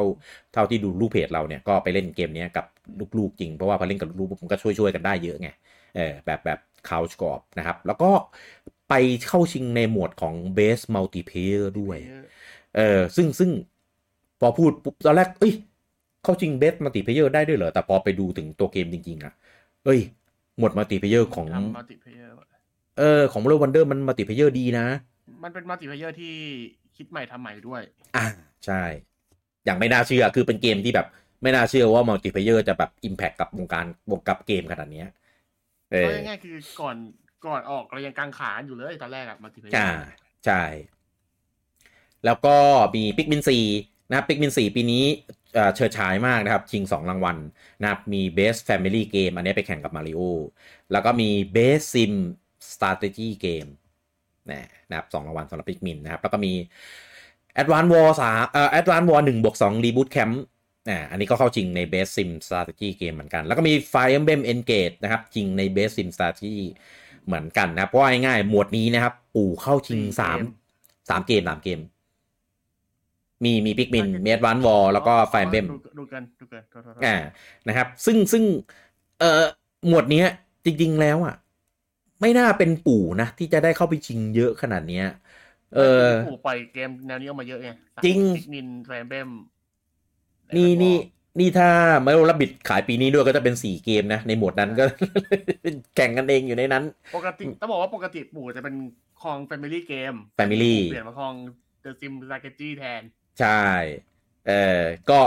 เท่าที่ดูรูปเพจเราเนี่ยก็ไปเล่นเกมนี้กับลูกๆจริงเพราะว่าพอเล่นกับลูกๆมันก็ช่วยๆกันได้เยอะไงเออแบบแบบ Couch Corp นะครับแล้วก็ไปเข้าชิงในหมวดของ Best Multiplayer ด้วยเออซึ่งซึ่งพอพูดปุ๊บตอนแรกเอ้ยเข้าชิง Best Multiplayer ได้ด้วยเหรอแต่พอไปดูถึงตัวเกมจริงๆอะเอ้ยหมวด Multiplayer ของ Multiplayer เออของ Mario Wonder มัน Multiplayer ดีนะมันเป็น Multiplayer ที่คิดใหม่ทำใหม่ด้วยอ่ะใช่อย่างไม่น่าเชื่อคือเป็นเกมที่แบบไม่น่าเชื่อว่า Multiplayer จะแบบ impact กับวงการวงกับเกมขนาดเนี้ยเออง่ายๆคือก่อนก่อนออกเรายังกังขาอยู่เลยตอนแรกอะ Multiplayer อ่าใช่แล้วก็มีพิกมินสี่นะครับพิกมินสี่ปีนี้เฉิดฉายมากนะครับชิงสองรางวัลนะครับมี Best Family Game อันนี้ไปแข่งกับ Mario แล้วก็มี Best Sim Strategy Game นะครับสองรางวัลสำหรับพิกมินนะครับแล้วก็มี Advance War สามเอ่อ Advance War หนึ่งบวกสอง Reboot Camp อ่าอันนี้ก็เข้าชิงใน Best Sim Strategy Game เหมือนกันแล้วก็มี Fire Emblem Engage นะครับชิงใน Best Sim Strategy เหมือนกันนะเพราะง่ายๆหมวดนี้นะครับปู่เข้าชิงสาม สามเกมสามเกมมีมีพิกมินมีแอดวานซ์วอลแล้วก็ไฟเบมดูกันดูกันอ่านะครับซึ่งซึ่งเอ่อหมวดนี้จริงๆแล้วอ่ะไม่น่าเป็นปู่นะที่จะได้เข้าไปชิงเยอะขนาดเนี้ยเออปู่ปล่อยเกมแนวนี้ออกมาเยอะไงจริงพิกมินไฟเบมนี่นี่นี่ถ้ามาริโอ Rabbit ขายปีนี้ด้วยก็จะเป็นสี่เกมนะในหมวดนั้นก็เป็นแข่งกันเองอยู่ในนั้นปกติต้องบอกว่าปกติปู่จะเป็นคอง Family Game Family เปลี่ยนมาคอง The Sim Strategy แทนใช่เออก็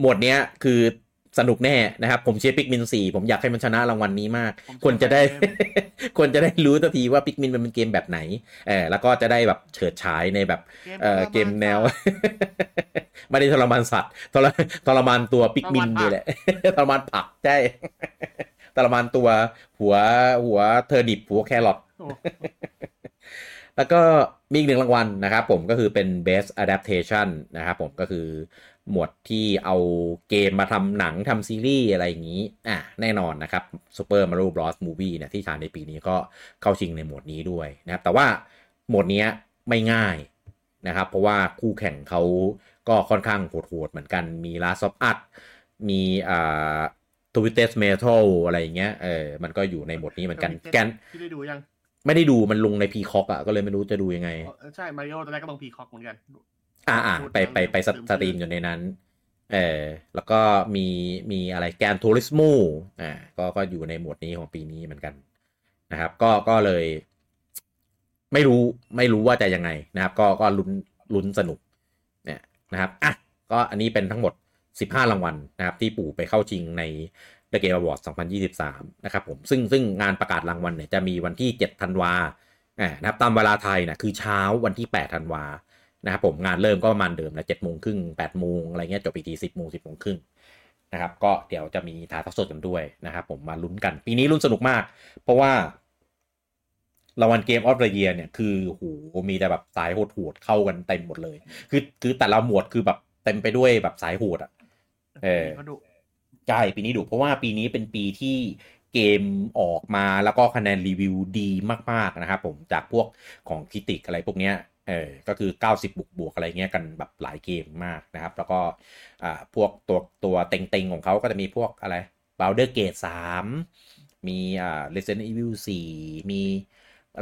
หมวดเนี้ยคือสนุกแน่นะครับผมเชียร์พิกมินสี่ผมอยากให้มันชนะรางวัล นี้มากควรจะได้ควรจะได้รู้ทันทีว่าพิกมินมันเป็นเกมแบบไหนเออแล้วก็จะได้แบบเฉิดฉายในแบบเออเกมแนวไม่ได้ทรมานสัตว์ทรทรมานตัวพิกมินนี่แหละทรมานผักใช่ทรมานตัวหัวหัวเทอร์นิปหัวแครอทแล้วก็มีอีกหนึ่งรางวัลนะครับผมก็คือเป็น Best Adaptation นะครับผมก็คือหมวดที่เอาเกมมาทำหนังทำซีรีส์อะไรอย่างนี้อ่ะแน่นอนนะครับ Super Mario Bros. Movie เนี่ยที่ฉายในปีนี้ก็เข้าชิงในหมวดนี้ด้วยนะครับแต่ว่าหมวดนี้ไม่ง่ายนะครับเพราะว่าคู่แข่งเขาก็ค่อนข้างโหดๆเหมือนกันมี Last of Us มีอ่า Twisted Metal อะไรอย่างเงี้ยเออมันก็อยู่ในหมวดนี้เหมือนกันแกนที่ได้ดูยังไม่ได้ดูมันลงใน Peacock อ่ะก็เลยไม่รู้จะดูยังไงใช่ Mario ตอนแรกก็ลง Peacock เหมือนกันอ่าๆไปไปไปสตรีมอยู่ในนั้นเออแล้วก็มีมีอะไร Gran Turismo อ่าก็ก็อยู่ในหมวดนี้ของปีนี้เหมือนกันนะครับก็ก็เลยไม่รู้ไม่รู้ว่าจะยังไงนะครับก็ก็ลุ้นลุ้นสนุกเนี่ยนะครับอ่ะก็อันนี้เป็นทั้งหมดสิบห้ารางวัลนะครับที่ปู่ไปเข้าชิงในThe Game Awards สองพันยี่สิบสามนะครับผมซึ่งซึ่งงานประกาศรางวัลเนี่ยจะมีวันที่เจ็ดธันวาอ่านะครับตามเวลาไทยนะคือเช้าวันที่แปดธันวานะครับผมงานเริ่มก็ประมาณเดิมนะ เจ็ดโมงครึ่ง แปดโมงอะไรเงี้ยจบอีกที สิบโมง สิบโมงครึ่งนะครับก็เดี๋ยวจะมีถ่ายทอดสดกันด้วยนะครับผมมาลุ้นกันปีนี้ลุ้นสนุกมากเพราะว่ารางวัล Game of the Year เนี่ยคือโหมีแต่แบบสายโหดๆเข้ากันเต็มหมดเลยคือคือแต่ละหมวดคือแบบเต็มไปด้วยแบบสายโหดอ่ะเออใช่ปีนี้ดุเพราะว่าปีนี้เป็นปีที่เกมออกมาแล้วก็คะแนนรีวิวดีมากๆนะครับผมจากพวกของคริติกอะไรพวกเนี้ยเออก็คือเก้าสิบบวกบวกอะไรเงี้ยกันแบบหลายเกมมากนะครับแล้วก็อ่าพวกตัวตัวเต็งๆของเขาก็จะมีพวกอะไร Baldur's Gate สามมีอ่า Resident Evil สี่มี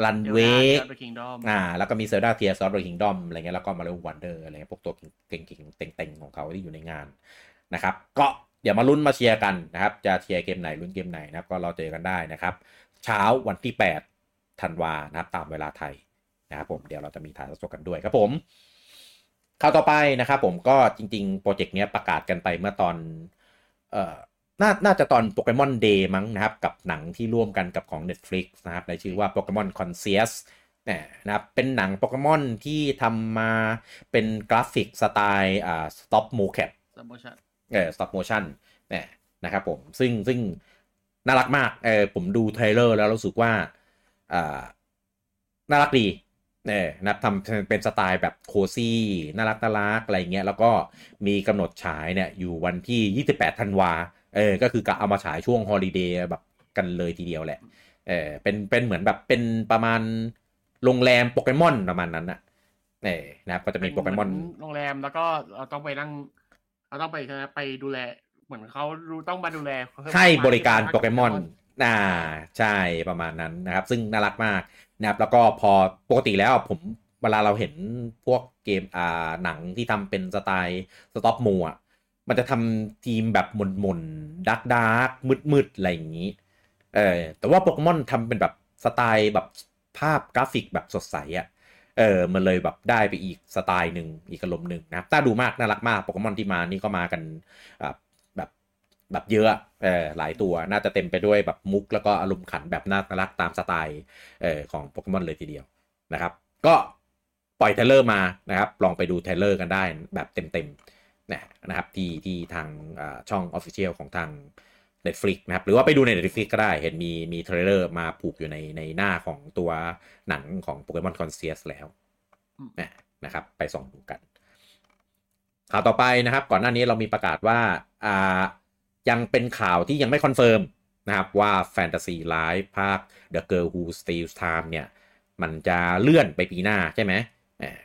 Runway อ่าแล้วก็มี Zelda Tears of the Kingdom อะไรเงี้ยแล้วก็ Mario Wonder อะไรพวกตัวเก่งๆเต็งๆของเขาที่อยู่ในงานนะครับก็อย่ามาลุ้นมาเชียร์กันนะครับจะเชียร์เกมไหนลุ้นเกมไหนนะครับก็รอเจอกันได้นะครับเช้าวันที่แปดธันวานะครับตามเวลาไทยนะครับผมเดี๋ยวเราจะมีถ่ายทอดสดกันด้วยครับผม ข่าวต่อไปนะครับผมก็จริงๆโปรเจกต์เนี้ยประกาศกันไปเมื่อตอนเอ่อ น่า น่าจะตอน Pokémon Day มั้งนะครับกับหนังที่ร่วมกันกับของ Netflix นะครับในชื่อว่า Pokémon Concierge เนี่ยนะครับเป็นหนัง Pokémon ที่ทำมาเป็นกราฟิกสไตล์อ่า Stop Mocap Stop Motion เออ Stop Motion เนี่ยนะครับผมซึ่งซึ่งน่ารักมากเออผมดูเทรลเลอร์แล้วรู้สึกว่าอ่าน่ารักดีเออนะทำเป็นสไตล์แบบโคซี่น่ารักน่ารักอะไรเงี้ยแล้วก็มีกำหนดฉายเนี่ยอยู่วันที่ยี่สิบแปดธันวาเออก็คือกะเอามาฉายช่วงฮอลิเดย์แบบกันเลยทีเดียวแหละเออเป็นเป็นเหมือนแบบเป็นประมาณโรงแรมโปเกมอนประมาณนั้นน่ะเออนะครับก็จะมีโปเกมอนโรงแรมแล้วก็เราต้องไปนั่งเราต้องไปไปดูแลเหมือนเขาต้องมาดูแลให้บริการโปเกมอนอ่าใช่ประมาณนั้นนะครับซึ่งน่ารักมากนะครับแล้วก็พอปกติแล้วผมเวลาเราเห็นพวกเกมอ่าหนังที่ทำเป็นสไตล์สต็อปโมอ่ะมันจะทำทีมแบบหม่นๆดาร์กๆมืดๆอะไรอย่างนี้เออแต่ว่าโปเกมอนทำเป็นแบบสไตล์แบบภาพกราฟิกแบบสดใสอ่ะเออมันเลยแบบได้ไปอีกสไตล์หนึ่งอีกอารมณ์หนึ่งนะครับน่าดูมากน่ารักมากโปเกมอนที่มานี่ก็มากันอ่าแบบเยอะเออหลายตัวน่าจะเต็มไปด้วยแบบมุกแล้วก็อารมณ์ขันแบบน่ารักตามสไตล์เออของโปเกมอนเลยทีเดียวนะครับก็ปล่อยเทรลเลอร์มานะครับลองไปดูเทรลเลอร์กันได้แบบเต็มๆนะนะครับที่ที่ทางช่อง Official ของทาง Netflix นะครับหรือว่าไปดูใน Netflix ก็ได้เห็นมีมีเทรลเลอร์มาผูกอยู่ในในหน้าของตัวหนังของ Pokémon Concierge แล้วนะนะครับไปส่องดูกันข่าวต่อไปนะครับก่อนหน้านี้เรามีประกาศว่าอ่ายังเป็นข่าวที่ยังไม่คอนเฟิร์มนะครับว่า Fantasy Live ภาค The Girl Who Steals Time เนี่ยมันจะเลื่อนไปปีหน้าใช่ไหม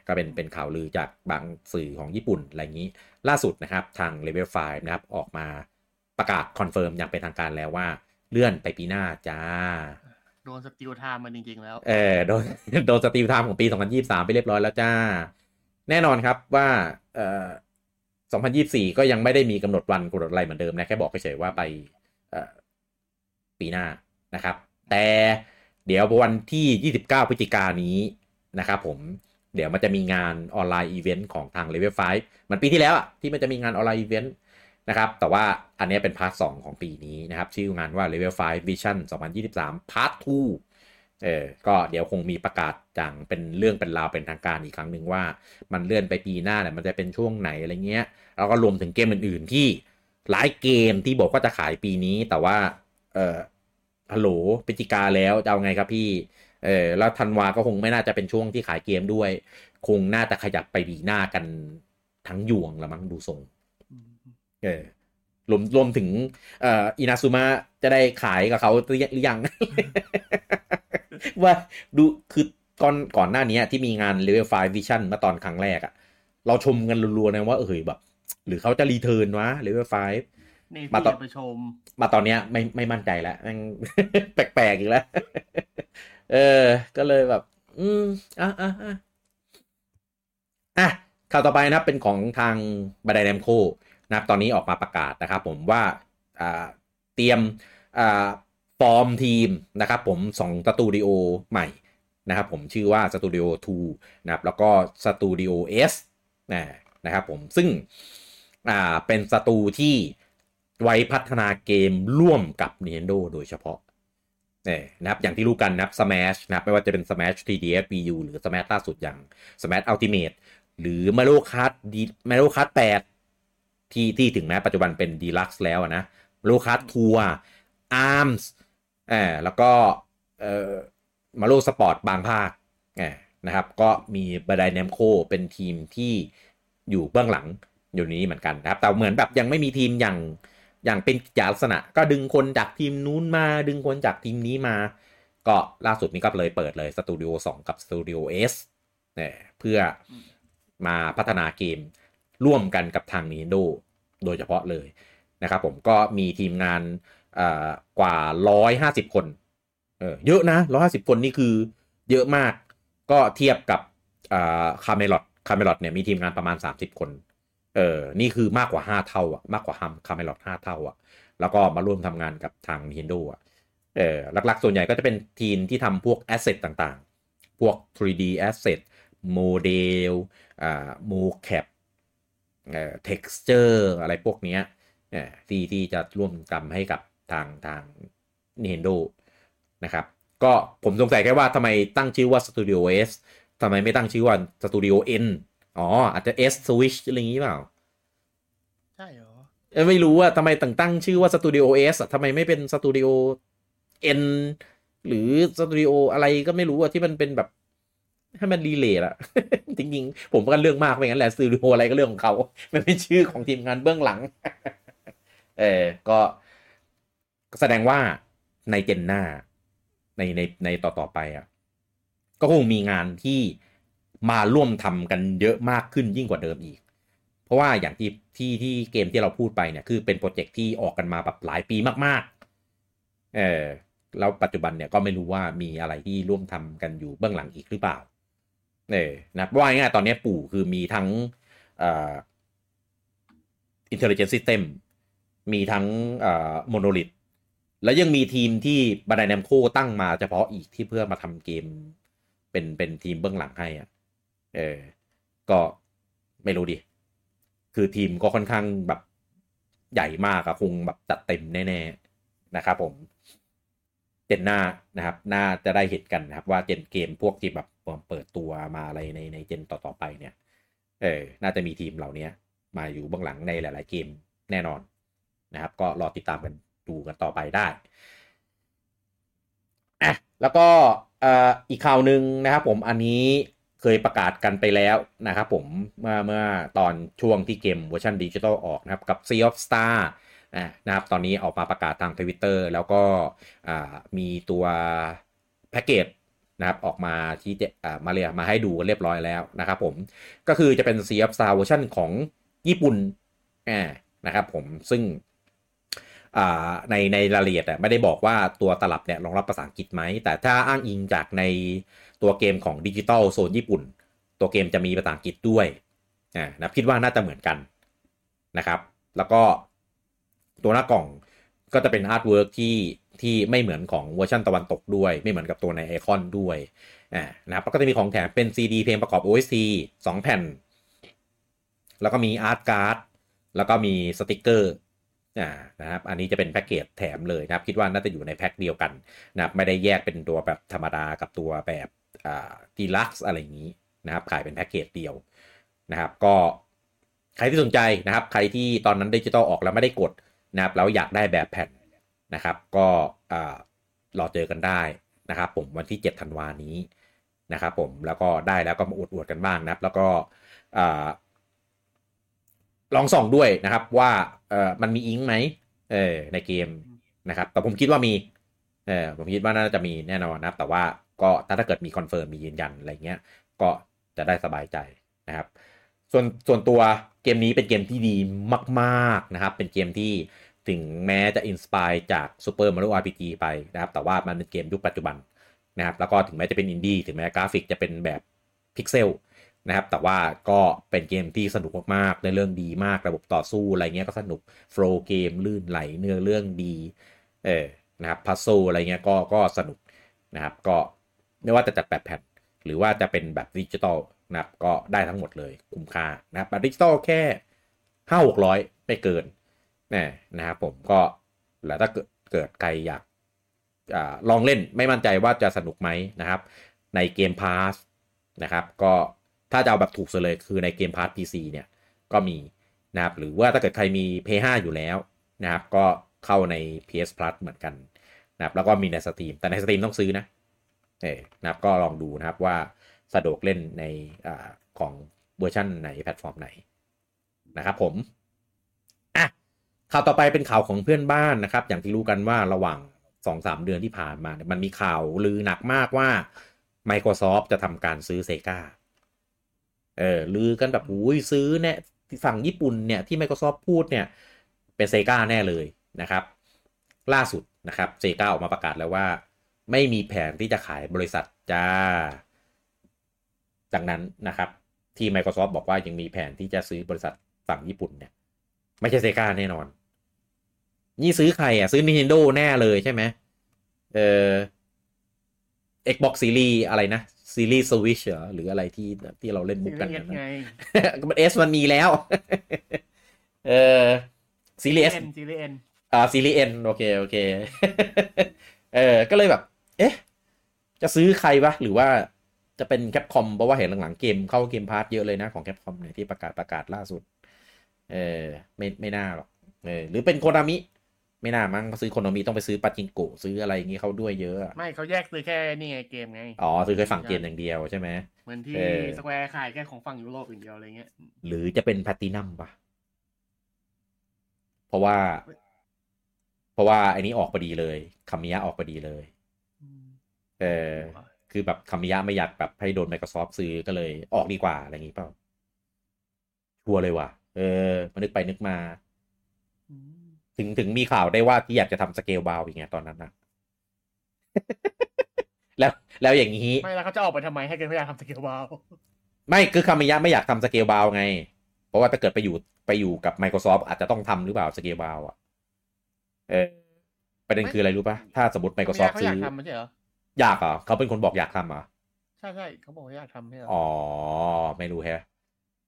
ก็เป็นเป็นข่าวลือจากบางสื่อของญี่ปุ่นอะไรอย่างนี้ล่าสุดนะครับทาง Level ไฟว์ นะครับออกมาประกาศคอนเฟิร์มอย่างเป็นทางการแล้วว่าเลื่อนไปปีหน้าจ้าโดนสตีลไทม์มันจริงๆแล้วเออโดนโดนสตีลไทม์ของปีสองพันยี่สิบสามไปเรียบร้อยแล้วจ้าแน่นอนครับว่าเอ่อสองพันยี่สิบสี่ก็ยังไม่ได้มีกำหนดวันกำหนดอะไรเหมือนเดิมนะแค่บอกเฉยๆว่าไปปีหน้านะครับแต่เดี๋ยววันที่ยี่สิบเก้าพฤศจิกายนนี้นะครับผมเดี๋ยวมันจะมีงานออนไลน์อีเวนต์ของทาง Level ไฟว์ มันปีที่แล้วอ่ะที่มันจะมีงานออนไลน์อีเวนต์นะครับแต่ว่าอันนี้เป็นพาร์ทสองของปีนี้นะครับชื่องานว่า Level ไฟว์ Vision สองพันยี่สิบสาม Part ทูเออก็เดี๋ยวคงมีประกาศจังเป็นเรื่องเป็นราวเป็นทางการอีกครั้งหนึ่งว่ามันเลื่อนไปปีหน้าเนี่ยมันจะเป็นช่วงไหนอะไรเงี้ยแล้วก็รวมถึงเกมอื่นๆที่หลายเกมที่บอกว่าจะขายปีนี้แต่ว่าเออฮัลโหลพฤศจิกาแล้วจะเอาไงครับพี่เออแล้วธันวาก็คงไม่น่าจะเป็นช่วงที่ขายเกมด้วยคงน่าจะขยับไปปีหน้ากันทั้งยวงละมั้งดูทรงเออรวมรวมถึงเอ่ออินาซุมะจะได้ขายกับเขาหรือยัง ว่าดูคือก่อนก่อนหน้านี้ที่มีงาน Level ไฟว์ Vision มาตอนครั้งแรกอะเราชมกันรัวๆนะว่าเอ้ยแบบหรือเขาจะรีเทิร์นวะ Level ไฟว์ มาตอนไปชมมาตอนเนี้ยไม่ไม่มั่นใจแล้วแปลกๆอีกแล้วเออก็เลยแบบอืมอ่ะอ่ะอ่ะอ่ะข่าวต่อไปนะครับเป็นของทางบาไดแนมโก้นะครับตอนนี้ออกมาประกาศนะครับผมว่าอ่าเตรียมอ่าฟอร์มทีมนะครับผมสองสตูดิโอใหม่นะครับผมชื่อว่า Studio ทู นะครับแล้วก็ Studio S นะนะครับผมซึ่งอ่าเป็นสตูที่ไว้พัฒนาเกมร่วมกับ Nintendo โดยเฉพาะเนี่ยนะครับอย่างที่รู้กันนะครับ Smash นะครับไม่ว่าจะเป็น Smash ทรี ดี เอส Wii U หรือ Smash ล่าสุดอย่าง Smash Ultimate หรือ Mario Kart Mario Kart แปดที่ที่ถึงแม้ปัจจุบันเป็น Deluxe แล้วนะ Mario Kart Tour Arms อ่าแล้วก็เอ่อมาโลสปอร์ตบางภาคนะครับก็มีบาไดแนมโคเป็นทีมที่อยู่เบื้องหลังอยู่นี้เหมือนกันนะครับแต่เหมือนแบบยังไม่มีทีมอย่างอย่างเป็นกิจลักษณะก็ดึงคนจากทีมนู้นมาดึงคนจากทีมนี้มาก็ล่าสุดนี้ก็เลยเปิดเลย Studio ทู กับ Studio S เนี่ยเพื่อมาพัฒนาเกมร่วมกันกับทาง Nintendo โดยเฉพาะเลยนะครับผมก็มีทีมงานกว่าหนึ่งร้อยห้าสิบคนเออเยอะนะหนึ่งร้อยห้าสิบคนนี่คือเยอะมากก็เทียบกับอ่าคาเมลอทคาเมลอทเนี่ยมีทีมงานประมาณสามสิบคนเออนี่คือมากกว่าห้าเท่าอ่ะมากกว่าคาเมลอทห้าเท่าอ่ะแล้วก็มาร่วมทำงานกับทาง Nintendo อ่ะเออหลักๆส่วนใหญ่ก็จะเป็นทีมที่ทำพวกแอสเซทต่างๆพวก ทรี ดี asset โมเดลอ่าโมแคปเอ่อเท็กซ์เจอร์อะไรพวกเนี้ยเนี่ยที่ที่จะร่วมทำให้กับทางทาง Nintendo นะครับก็ผมสงสัยแค่ว่าทำไมตั้งชื่อว่า Studio S ทำไมไม่ตั้งชื่อว่า Studio N อ๋ออาจจะ S Switch อะไรอย่างงี้เปล่าใช่เหรอเอ้ยไม่รู้ว่าทำไมตั้งตั้งชื่อว่า Studio S อ่ะทำไมไม่เป็น Studio N หรือ Studio อะไรก็ไม่รู้อ่ะที่มันเป็นแบบให้มันรีเลย์อ่ะจริงๆผมก็เรื่องมากไปงั้นแหละ Studio อะไรก็เรื่องของเขามันเป็นชื่อของทีมงานเบื้องหลังเออก็แสดงว่าในเจนหน้าในในในต่อๆไปอ่ะก็คงมีงานที่มาร่วมทำกันเยอะมากขึ้นยิ่งกว่าเดิมอีกเพราะว่าอย่างที่ที่ที่เกมที่เราพูดไปเนี่ยคือเป็นโปรเจกต์ที่ออกกันมาแบบหลายปีมากๆเออแล้วปัจจุบันเนี่ยก็ไม่รู้ว่ามีอะไรที่ร่วมทำกันอยู่เบื้องหลังอีกหรือเปล่าเออนะว่าง่ายๆตอนนี้ปู่คือมีทั้งเอ่อ Intelligent System มีทั้งเอ่อ Monolithแล้วยังมีทีมที่บันไดแนมโคตั้งมาเฉพาะอีกที่เพื่อมาทำเกมเป็นเป็นทีมเบื้องหลังให้อ่ะเออก็ไม่รู้ดิคือทีมก็ค่อนข้างแบบใหญ่มากอะคงแบบจัดเต็มแน่ๆนะครับผมเจนหน้านะครับน่าจะได้เห็นกันนะครับว่าเจนเกมพวกที่แบบเปิดตัวมาอะไรในในเจนต่อๆไปเนี่ยเออน่าจะมีทีมเหล่านี้มาอยู่เบื้องหลังในหลายๆเกมแน่นอนนะครับก็รอติดตามกันดูกันต่อไปได้อ่ะแล้วก็อีกข่าวหนึ่งนะครับผมอันนี้เคยประกาศกันไปแล้วนะครับผมเมื่อเมื่อตอนช่วงที่เกมเวอร์ชันดิจิทัลออกนะครับกับ Sea of Star นะครับตอนนี้ออกมาประกาศทาง Twitter แล้วก็มีตัวแพ็กเกจนะครับออกมาที่มาเรียมาให้ดูกันเรียบร้อยแล้วนะครับผมก็คือจะเป็น Sea of Star เวอร์ชันของญี่ปุ่นนะครับผมซึ่งในในรายละเอียดไม่ได้บอกว่าตัวตลับเนี่ยรองรับภาษาอังกฤษไหมแต่ถ้าอ้างอิงจากในตัวเกมของ Digital Zone ญี่ปุ่นตัวเกมจะมีภาษาอังกฤษด้วยนะคิดว่าน่าจะเหมือนกันนะครับแล้วก็ตัวหน้ากล่องก็จะเป็นอาร์ตเวิร์คที่ที่ไม่เหมือนของเวอร์ชันตะวันตกด้วยไม่เหมือนกับตัวในไอคอนด้วยนะครับแล้วก็จะมีของแถมเป็น ซี ดี เพลงประกอบ โอ เอส ที สอง แผ่นแล้วก็มีอาร์ตการ์ดแล้วก็มีสติ๊กเกอร์อ่านะครับอันนี้จะเป็นแพ็กเกจแถมเลยนะครับคิดว่าน่าจะอยู่ในแพ็คเดียวกันนะครับไม่ได้แยกเป็นตัวแบบธรรมดากับตัวแบบอ่าดีลักซ์อะไรอย่างนี้นะครับขายเป็นแพ็กเกจเดียวนะครับก็ใครที่สนใจนะครับใครที่ตอนนั้นดิจิตอลออกแล้วไม่ได้กดนะครับแล้วอยากได้แบบแผ่นนะครับก็อ่ารอเจอกันได้นะครับผมวันที่เจ็ดธันวาคมนี้นะครับผมแล้วก็ได้แล้วก็มาอวดๆกันบ้างนะครับแล้วก็อ่าลองส่องด้วยนะครับว่าเออมันมีอิงค์ไหมเออในเกมนะครับแต่ผมคิดว่ามีเออผมคิดว่าน่าจะมีแน่นอนนะครับแต่ว่าก็ถ้าถ้าเกิดมีคอนเฟิร์มมียืนยันอะไรเงี้ยก็จะได้สบายใจนะครับส่วนส่วนตัวเกมนี้เป็นเกมที่ดีมากๆนะครับเป็นเกมที่ถึงแม้จะอินสไปร์จาก Super Mario อาร์ พี จี ไปนะครับแต่ว่ามันเป็นเกมยุคปัจจุบันนะครับแล้วก็ถึงแม้จะเป็นอินดี้ถึงแม้กราฟิกจะเป็นแบบพิกเซลนะครับแต่ว่าก็เป็นเกมที่สนุกมากๆในเรื่องดีมากระบบต่อสู้อะไรเงี้ยก็สนุกโฟลว์เกมลื่นไหลเนื้อเรื่องดีเออนะครับพัซเซิลอะไรเงี้ยก็ก็สนุกนะครับก็ไม่ว่าจะจัดแบบแผ่นหรือว่าจะเป็นแบบดิจิตอลนะครับก็ได้ทั้งหมดเลยคุ้มค่านะครับแบบดิจิตอลแค่ ห้าหกร้อย ไม่เกินนะนะครับผมก็แล้วถ้าเกิดเกิดใครอยากอ่าลองเล่นไม่มั่นใจว่าจะสนุกไหมนะครับในเกมพาสนะครับก็ถ้าจะเอาแบบถูกสุดเลยคือในเกมพาร์ท พี ซี เนี่ยก็มีนะครับหรือว่าถ้าเกิดใครมี พี เอส ไฟว์ อยู่แล้วนะครับก็เข้าใน พี เอส Plus เหมือนกันนะครับแล้วก็มีใน Steam แต่ใน Steam ต้องซื้อนะเออนะครับก็ลองดูนะครับว่าสะดวกเล่นในอ่าของเวอร์ชั่นไหนแพลตฟอร์มไหนนะครับผมอ่ะข่าวต่อไปเป็นข่าวของเพื่อนบ้านนะครับอย่างที่รู้กันว่าระหว่าง สองถึงสาม เดือนที่ผ่านมามันมีข่าวลือหนักมากว่า Microsoft จะทำการซื้อ Segaเออลือกันแบบอุ้ยซื้อเนี่ยฝั่งญี่ปุ่นเนี่ยที่ Microsoft พูดเนี่ยเป็น Sega แน่เลยนะครับล่าสุดนะครับ Sega ออกมาประกาศแล้วว่าไม่มีแผนที่จะขายบริษัทจ้าจากนั้นนะครับที่ Microsoft บอกว่ายังมีแผนที่จะซื้อบริษัทฝั่งญี่ปุ่นเนี่ยไม่ใช่ Sega แน่นอนนี่ซื้อใครอ่ะซื้อ Nintendo แน่เลยใช่ไหมเออ Xbox Series อะไรนะ ซีรีส์ Switch เหรอหรืออะไรที่ที่เราเล่นบุกกันนะก็มัน S มันมีแล้วเออซีรีส์ S ซีรีส์ N อ่าซีรีส์ N โอเคโอเคเออก็เลยแบบเอ๊ะจะซื้อใครวะหรือว่าจะเป็น Capcom เพราะว่าเห็นหลังๆเกมเข้าเกมพาสเยอะเลยนะของ Capcom เนี่ยที่ประกาศประกาศล่าสุดเออไม่ไม่น่าหรอกเออหรือเป็นโคนามิไม่น่ามั้งซื้อโคนามิต้องไปซื้อปาจิงโกะซื้ออะไรอย่างงี้เขาด้วยเยอะไม่เขาแยกซื้อแค่นี่ไงเกมไงอ๋อซื้อแค่ฝั่งเกมอย่างเดียวใช่ไหมเหมือนที่ Square ขายแค่ของฝั่งยุโรปอย่างเดียวอะไรเงี้ยหรือจะเป็นแพลตินัมป่ะเพราะว่าเพราะว่าไอ้นี้ออกพอดีเลยคามิยะออกพอดีเลยเออคือแบบคามิยะไม่อยากแบบให้โดน Microsoft ซื้อก็เลยออกดีกว่าอะไรอย่างงี้เปล่าชัวร์เลยว่ะเออมานึกไปนึกมาถึงถึงมีข่าวได้ว่าที่อยากจะทำสเกลบาวอย่างเงี้ยตอนนั้นนะแล้วแล้วอย่างนี้ไม่แล้วเขาจะออกไปทำไมให้กันไม่อยากทำสเกลบาวไม่คือคามิยะไม่อยากทำสเกลบาวไงเพราะว่าถ้าเกิดไปอยู่ไปอยู่กับ Microsoft อาจจะต้องทำหรือเปล่าสเกลบาวอ่ะเออประเด็นคืออะไรรู้ป่ะถ้าสมมติ Microsoft ซื้ออยากเหรอเขาเป็นคนบอกอยากทำเหรอใช่ใช่เขาบอกอยากทำใช่เหรออ๋อไม่รู้แฮะ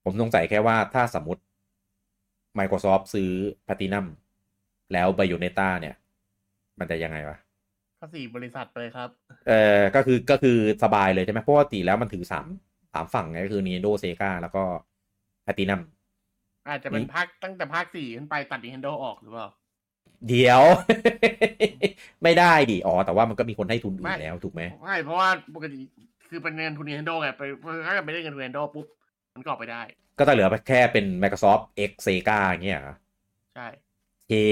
ผมสงสัยแค่ว่าถ้าสมมติ Microsoft ซื้อ Platinum แล้ว Bayonetta เนี่ยมันจะยังไงวะก็สี่บริษัทเลยครับเออก็คือก็คือสบายเลยใช่ไหมเพราะปกติแล้วมันถือสาม สามฝั่งไงก็คือ Nintendo Sega แล้วก็ Platinum อาจจะเป็นภาคตั้งแต่ภาคสี่ขึ้นไปตัด Nintendo ออกหรือเปล่าเดี๋ยวไม่ได้ดิอ๋อแต่ว่ามันก็มีคนให้ทุนอื่นแล้วถูกไหมไม่เพราะว่าปกติคือเป็นเงินทุน Nintendo ไงไปถ้าเกิดไม่ได้เงิน Nintendo ปุ๊บมันก็ออกไปได้ก็จะเหลือแค่เป็น Microsoft X Sega อย่างเงี้ยใช่เฮ็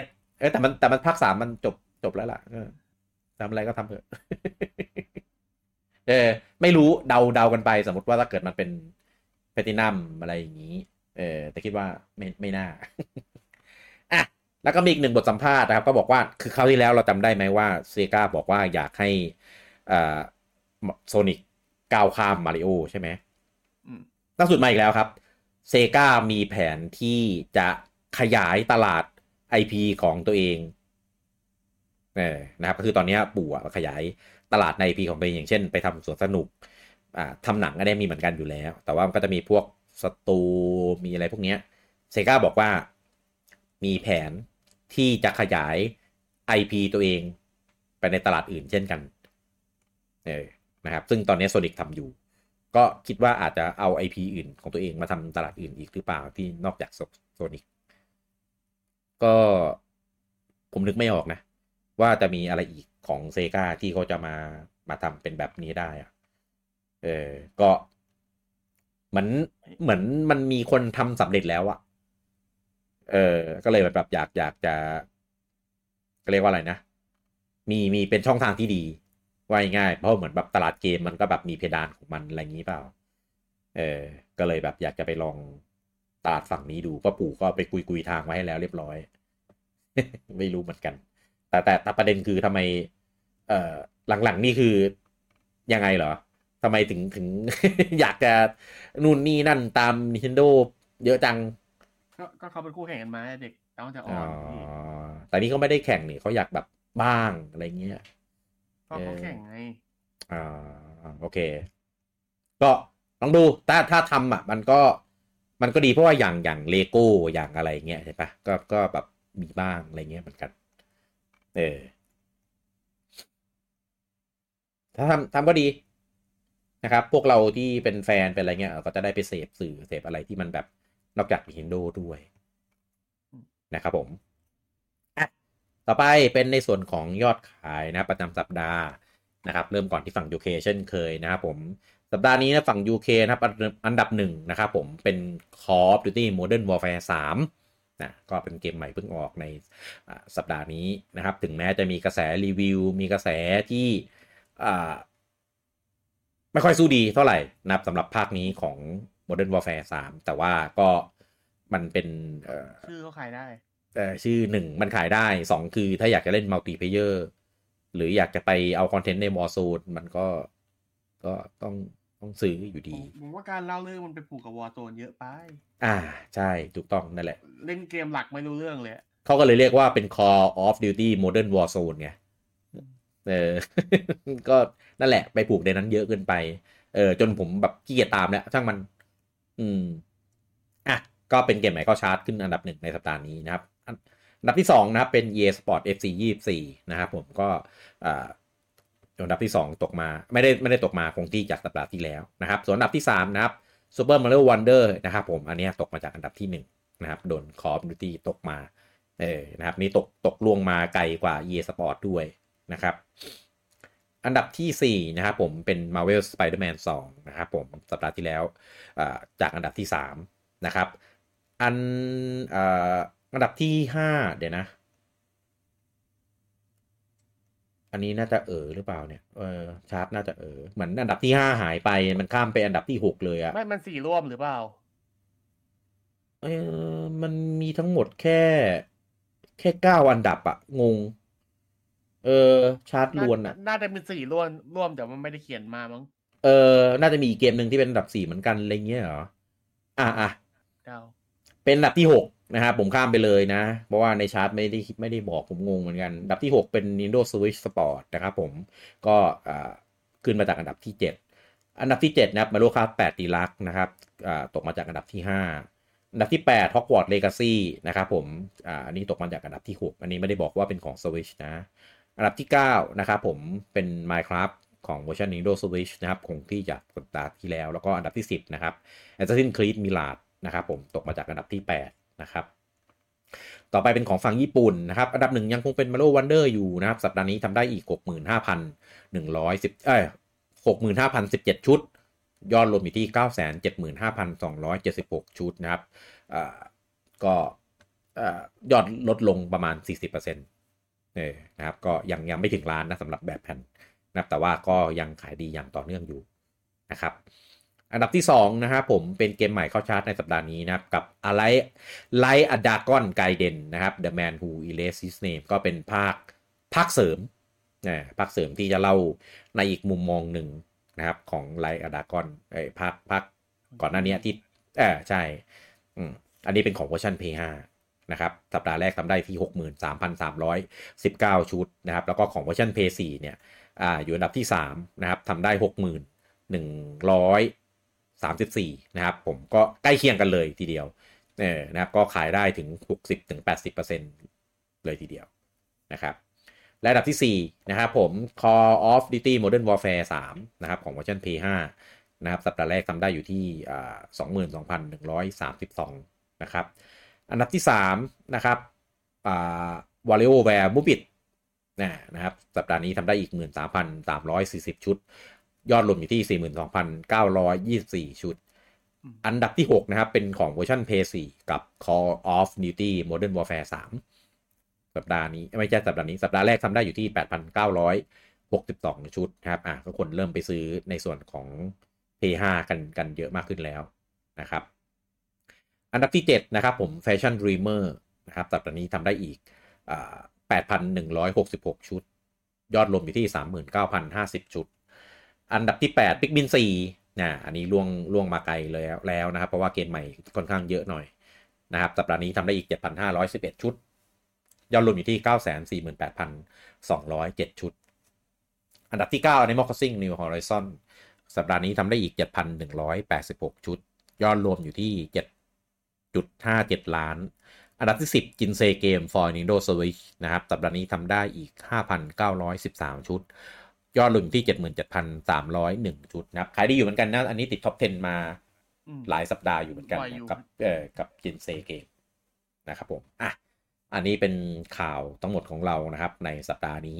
ดเอ้ยแต่มันแต่มันภาคสามมันจบจบแล้วล่ะทำอะไรก็ทำเถอะเออไม่รู้เดาเดากันไปสมมติว่าถ้าเกิดมันเป็น Platinum อะไรอย่างนี้เออแต่คิดว่าไม่ไม่น่าอ่ะแล้วก็มีอีกหนึ่งบทสัมภาษณ์นะครับก็บอกว่าคือคราวที่แล้วเราจำได้ไหมว่า Sega บอกว่าอยากให้อ่า Sonic ก้าวข้าม Mario ใช่ไหมล่าสุดมาอีกแล้วครับ Sega มีแผนที่จะขยายตลาด ไอ พี ของตัวเองเนี่ยนะครับก็คือตอนนี้ปู่ขยายตลาดใน ไอ พี ของตัวเองอย่างเช่นไปทำสวนสนุกอ่าทำหนังก็ได้มีเหมือนกันอยู่แล้วแต่ว่ามันก็จะมีพวกสตูมีอะไรพวกนี้ Sega บอกว่ามีแผนที่จะขยาย ไอ พี ตัวเองไปในตลาดอื่นเช่นกันเนี่ยนะครับซึ่งตอนนี้ Sonic ทำอยู่ก็คิดว่าอาจจะเอา ไอ พี อื่นของตัวเองมาทำตลาดอื่นอีกหรือเปล่าที่นอกจากโซนิกก็ผมนึกไม่ออกนะว่าจะมีอะไรอีกของ Sega ที่เขาจะมามาทำเป็นแบบนี้ได้อะเออก็เหมือนเหมือนมันมีคนทำสำเร็จแล้วอะเออก็เลยแบบอยากอยากจะเรียกว่าอะไรนะมีมีเป็นช่องทางที่ดีว่าง่ายเพราะเหมือนแบบตลาดเกมมันก็แบบมีเพดานของมันอะไรอย่างนี้เปล่าเออก็เลยแบบอยากจะไปลองตลาดฝั่งนี้ดูพ่อปู่ก็ไปคุยคุยทางไว้ให้แล้วเรียบร้อย ไม่รู้เหมือนกันแต่แต่แต่ประเด็นคือทำไมเอ่อหลังๆนี่คือยังไงเหรอทำไมถึงถึง อยากจะนู่นนี่นั่นตาม Nintendo เยอะจังก็เขาเป็นคู่แข่งกันมาเด็กต้องจะอ่อนแต่นี่เขาไม่ได้แข่งนี่เขาอยากแบบบ้างอะไรเงี้ยก็เขาแข่งไงอ่าโอเคก็ลองดูถ้าถ้าทำอ่ะมันก็มันก็ดีเพราะว่าอย่างอย่างเลโก้อย่างอะไรเงี้ยใช่ปะก็ก็แบบมีบ้างอะไรเงี้ยเหมือนกันเออถ้าทำทำก็ดีนะครับพวกเราที่เป็นแฟนเป็นอะไรเงี้ยก็จะได้ไปเสพสื่อเสพอะไรที่มันแบบนอกจาก Nintendo ด้วยนะครับผมอ่ะต่อไปเป็นในส่วนของยอดขายนะประจำสัปดาห์นะครับเริ่มก่อนที่ฝั่ง ยู เค เช่นเคยนะครับผมสัปดาห์นี้นะฝั่ง ยู เค นะครับอันดับหนึ่งนะครับผมเป็น Call of Duty Modern Warfare สามนะก็เป็นเกมใหม่เพิ่งออกในสัปดาห์นี้นะครับถึงแม้จะมีกระแสรีวิวมีกระแสที่อ่าไม่ค่อยสู้ดีเท่าไหร่นะครับสำหรับภาคนี้ของModern Warfare สามแต่ว่าก็มันเป็นชื่อก็ขายได้แต่ชื่อหนึ่งมันขายได้สองคือถ้าอยากจะเล่นมัลติเพลเยอร์หรืออยากจะไปเอาคอนเทนต์ในWarzoneมันก็ก็ต้องต้องซื้ออยู่ดีผมว่าการเล่าเรื่องมันไปผูกกับWarzoneเยอะไปอ่าใช่ถูกต้องนั่นแหละเล่นเกมหลักไม่รู้เรื่องเลยเขาก็เลยเรียกว่าเป็น Call of Duty Modern Warzone ไง เออ ก็นั่นแหละไปผูกในนั้นเยอะเกินไปเออจนผมแบบขี้เกียจตามแล้วช่างมันอืมอ่ะก็เป็นเกมใหม่เข้าชาร์ตขึ้นอันดับหนึ่งในสัปดาห์นี้นะครับอันดับที่สองนะครับเป็น อี เอ Sport เอฟ ซี ยี่สิบสี่นะครับผมก็อ่าอันดับที่สองตกมาไม่ได้ไม่ได้ตกมาคงที่จากสัปดาห์ที่แล้วนะครับส่วนอันดับที่สามนะครับ Super Mario Wonder นะครับผมอันนี้ตกมาจากอันดับที่หนึ่งนะครับโดน Call of Duty ตกมาเออนะครับนี่ตกตกล่วงมาไกลกว่า อี เอ Sport ด้วยนะครับอันดับที่สี่นะครับผมเป็น Marvel Spider-Man ทูนะครับผมสัปดาห์ที่แล้วจากอันดับที่สามนะครับอันอ่าอันดับที่ห้าเดี๋ยวนะอันนี้น่าจะเออหรือเปล่าเนี่ยเออชาร์ตน่าจะเออเหมือนอันดับที่ห้าหายไปมันข้ามไปอันดับที่หกเลยอะไม่มันสี่ร่วมหรือเปล่าเออมันมีทั้งหมดแค่แค่เก้าอันดับอะงงเออชาร์ตล้วนอะน่าจะเป็นสี่ร่วมร่วมแต่มันไม่ได้เขียนมามั้งเออน่าจะมีอีกเกมนึงที่เป็นอันดับสี่เหมือนกันอะไรเงี้ยเหรออ่ะอ่ะเป็นอันดับที่หกนะครับผมข้ามไปเลยนะเพราะว่าในชาร์ตไม่ได้ไม่ได้บอกผมงงเหมือนกันอันดับที่หกเป็น Nintendo Switch Sport นะครับผมก็อ่าขึ้นมาจากอันดับที่เจ็ดอันดับที่เจ็ดนะครับ Mario Kart แปด Deluxe นะครับอ่าตกมาจากอันดับที่ห้าอันดับที่แปด Hogwarts Legacy นะครับผมอ่าอันนี้ตกมาจากอันดับที่หกอันนี้ไม่ได้บอกว่าเป็นของ Switch นะอันดับที่เก้านะครับผมเป็น Minecraft ของเวอร์ชัน Nintendo Switch นะครับคงที่จากสัปดาห์ที่แล้วแล้วก็อันดับที่สิบนะครับ Assassin's Creed Mirage นะครับผมตกมาจากอันดับที่แปดนะครับต่อไปเป็นของฝั่งญี่ปุ่นนะครับอันดับหนึ่งยังคงเป็น Mario Wonder อยู่นะครับสัปดาห์นี้ทำได้อีก หกหมื่นห้าพันหนึ่งร้อยสิบ เอ้ย หกหมื่นห้าพันสิบเจ็ด ชุดยอดรวมอยู่ที่ เก้าแสนเจ็ดหมื่นห้าพันสองร้อยเจ็ดสิบหก ชุดนะครับอ่าก็อ่ายอดลดลงประมาณ สี่สิบเปอร์เซ็นต์ เออนะครับก็ยังยังไม่ถึงล้านนะสำหรับแบบแผ่นนะครับแต่ว่าก็ยังขายดีอย่างต่อเนื่องอยู่นะครับอันดับที่สองนะครับผมเป็นเกมใหม่เข้าชาร์ตในสัปดาห์นี้นะครับกับอะไรไลท์อะดากอนไกเดนนะครับ The Man Who Erased His Name ก็เป็นภาคภาคเสริมนะภาคเสริมที่จะเล่าในอีกมุมมองหนึ่งนะครับของไลท์อะดากอนไอ้ภาคภาคก่อนหน้านี้ที่เออใช่อืมอันนี้เป็นของเวอร์ชั่น พี ห้า นะครับสัปดาห์แรกทำได้ที่ หกหมื่นสามพันสามร้อยสิบเก้า ชุดนะครับแล้วก็ของเวอร์ชั่น พี สี่ เนี่ยอ่าอยู่อันดับที่สามนะครับทำได้ หกหมื่นหนึ่งร้อยสามสิบสี่นะครับผมก็ใกล้เคียงกันเลยทีเดียวเออนะครับก็ขายได้ถึง หกสิบถึงแปดสิบเปอร์เซ็นต์ เลยทีเดียวนะครับและอันดับที่สี่นะครับผม Call of Duty Modern Warfare สามนะครับของเวอร์ชัน พี ห้า นะครับสัปดาห์แรกทำได้อยู่ที่อ่า สองหมื่นสองพันหนึ่งร้อยสามสิบสอง นะครับอันดับที่สามนะครับอ่า WarioWare Mobit นะครับสัปดาห์นี้ทำได้อีก หนึ่งหมื่นสามพันสามร้อยสี่สิบ ชุดยอดรวมอยู่ที่ สี่หมื่นสองพันเก้าร้อยยี่สิบสี่ ชุดอันดับที่หกนะครับเป็นของเวอร์ชัน พี สี่ กับ Call of Duty Modern Warfare สามสัปดาห์นี้ไม่ใช่สัปดาห์นี้สัปดาห์แรกทำได้อยู่ที่ แปดพันเก้าร้อยหกสิบสอง ชุดนะครับอ่ะทุกคนเริ่มไปซื้อในส่วนของ พี ห้า กันกันเยอะมากขึ้นแล้วนะครับอันดับที่เจ็ดนะครับผม Fashion Dreamer นะครับสัปดาห์นี้ทำได้อีกอ่า แปดพันหนึ่งร้อยหกสิบหก ชุดยอดรวมอยู่ที่ สามหมื่นเก้าพันห้าสิบ ชุดอันดับที่แปด Pikmin สี่นะอันนี้ล่วงล่วงมาไกลแล้วแล้วนะครับเพราะว่าเกมใหม่ค่อนข้างเยอะหน่อยนะครับสัปดาห์นี้ทำได้อีก เจ็ดพันห้าร้อยสิบเอ็ด ชุดยอดรวมอยู่ที่ เก้าแสนสี่หมื่นแปดพันสองร้อยเจ็ด ชุดอันดับที่เก้า Animal Crossing New Horizon สัปดาห์นี้ทำได้อีก เจ็ดพันหนึ่งร้อยแปดสิบหก ชุดยอดรวมอยู่ที่ เจ็ดจุดห้าเจ็ด ล้านอันดับที่สิบ Jinsei Game for Nintendo Switch นะครับสัปดาห์นี้ทำได้อีก ห้าพันเก้าร้อยสิบสาม ชุดยอดรวมอยู่ที่ เจ็ดหมื่นเจ็ดพันสามร้อยเอ็ด ชุดนะครับขายได้อยู่เหมือนกันนะอันนี้ติดท็อปสิบมาหลายสัปดาห์อยู่เหมือนกันกับเอ่อกับจินเซเกมนะครับผมอ่ะอันนี้เป็นข่าวทั้งหมดของเรานะครับในสัปดาห์นี้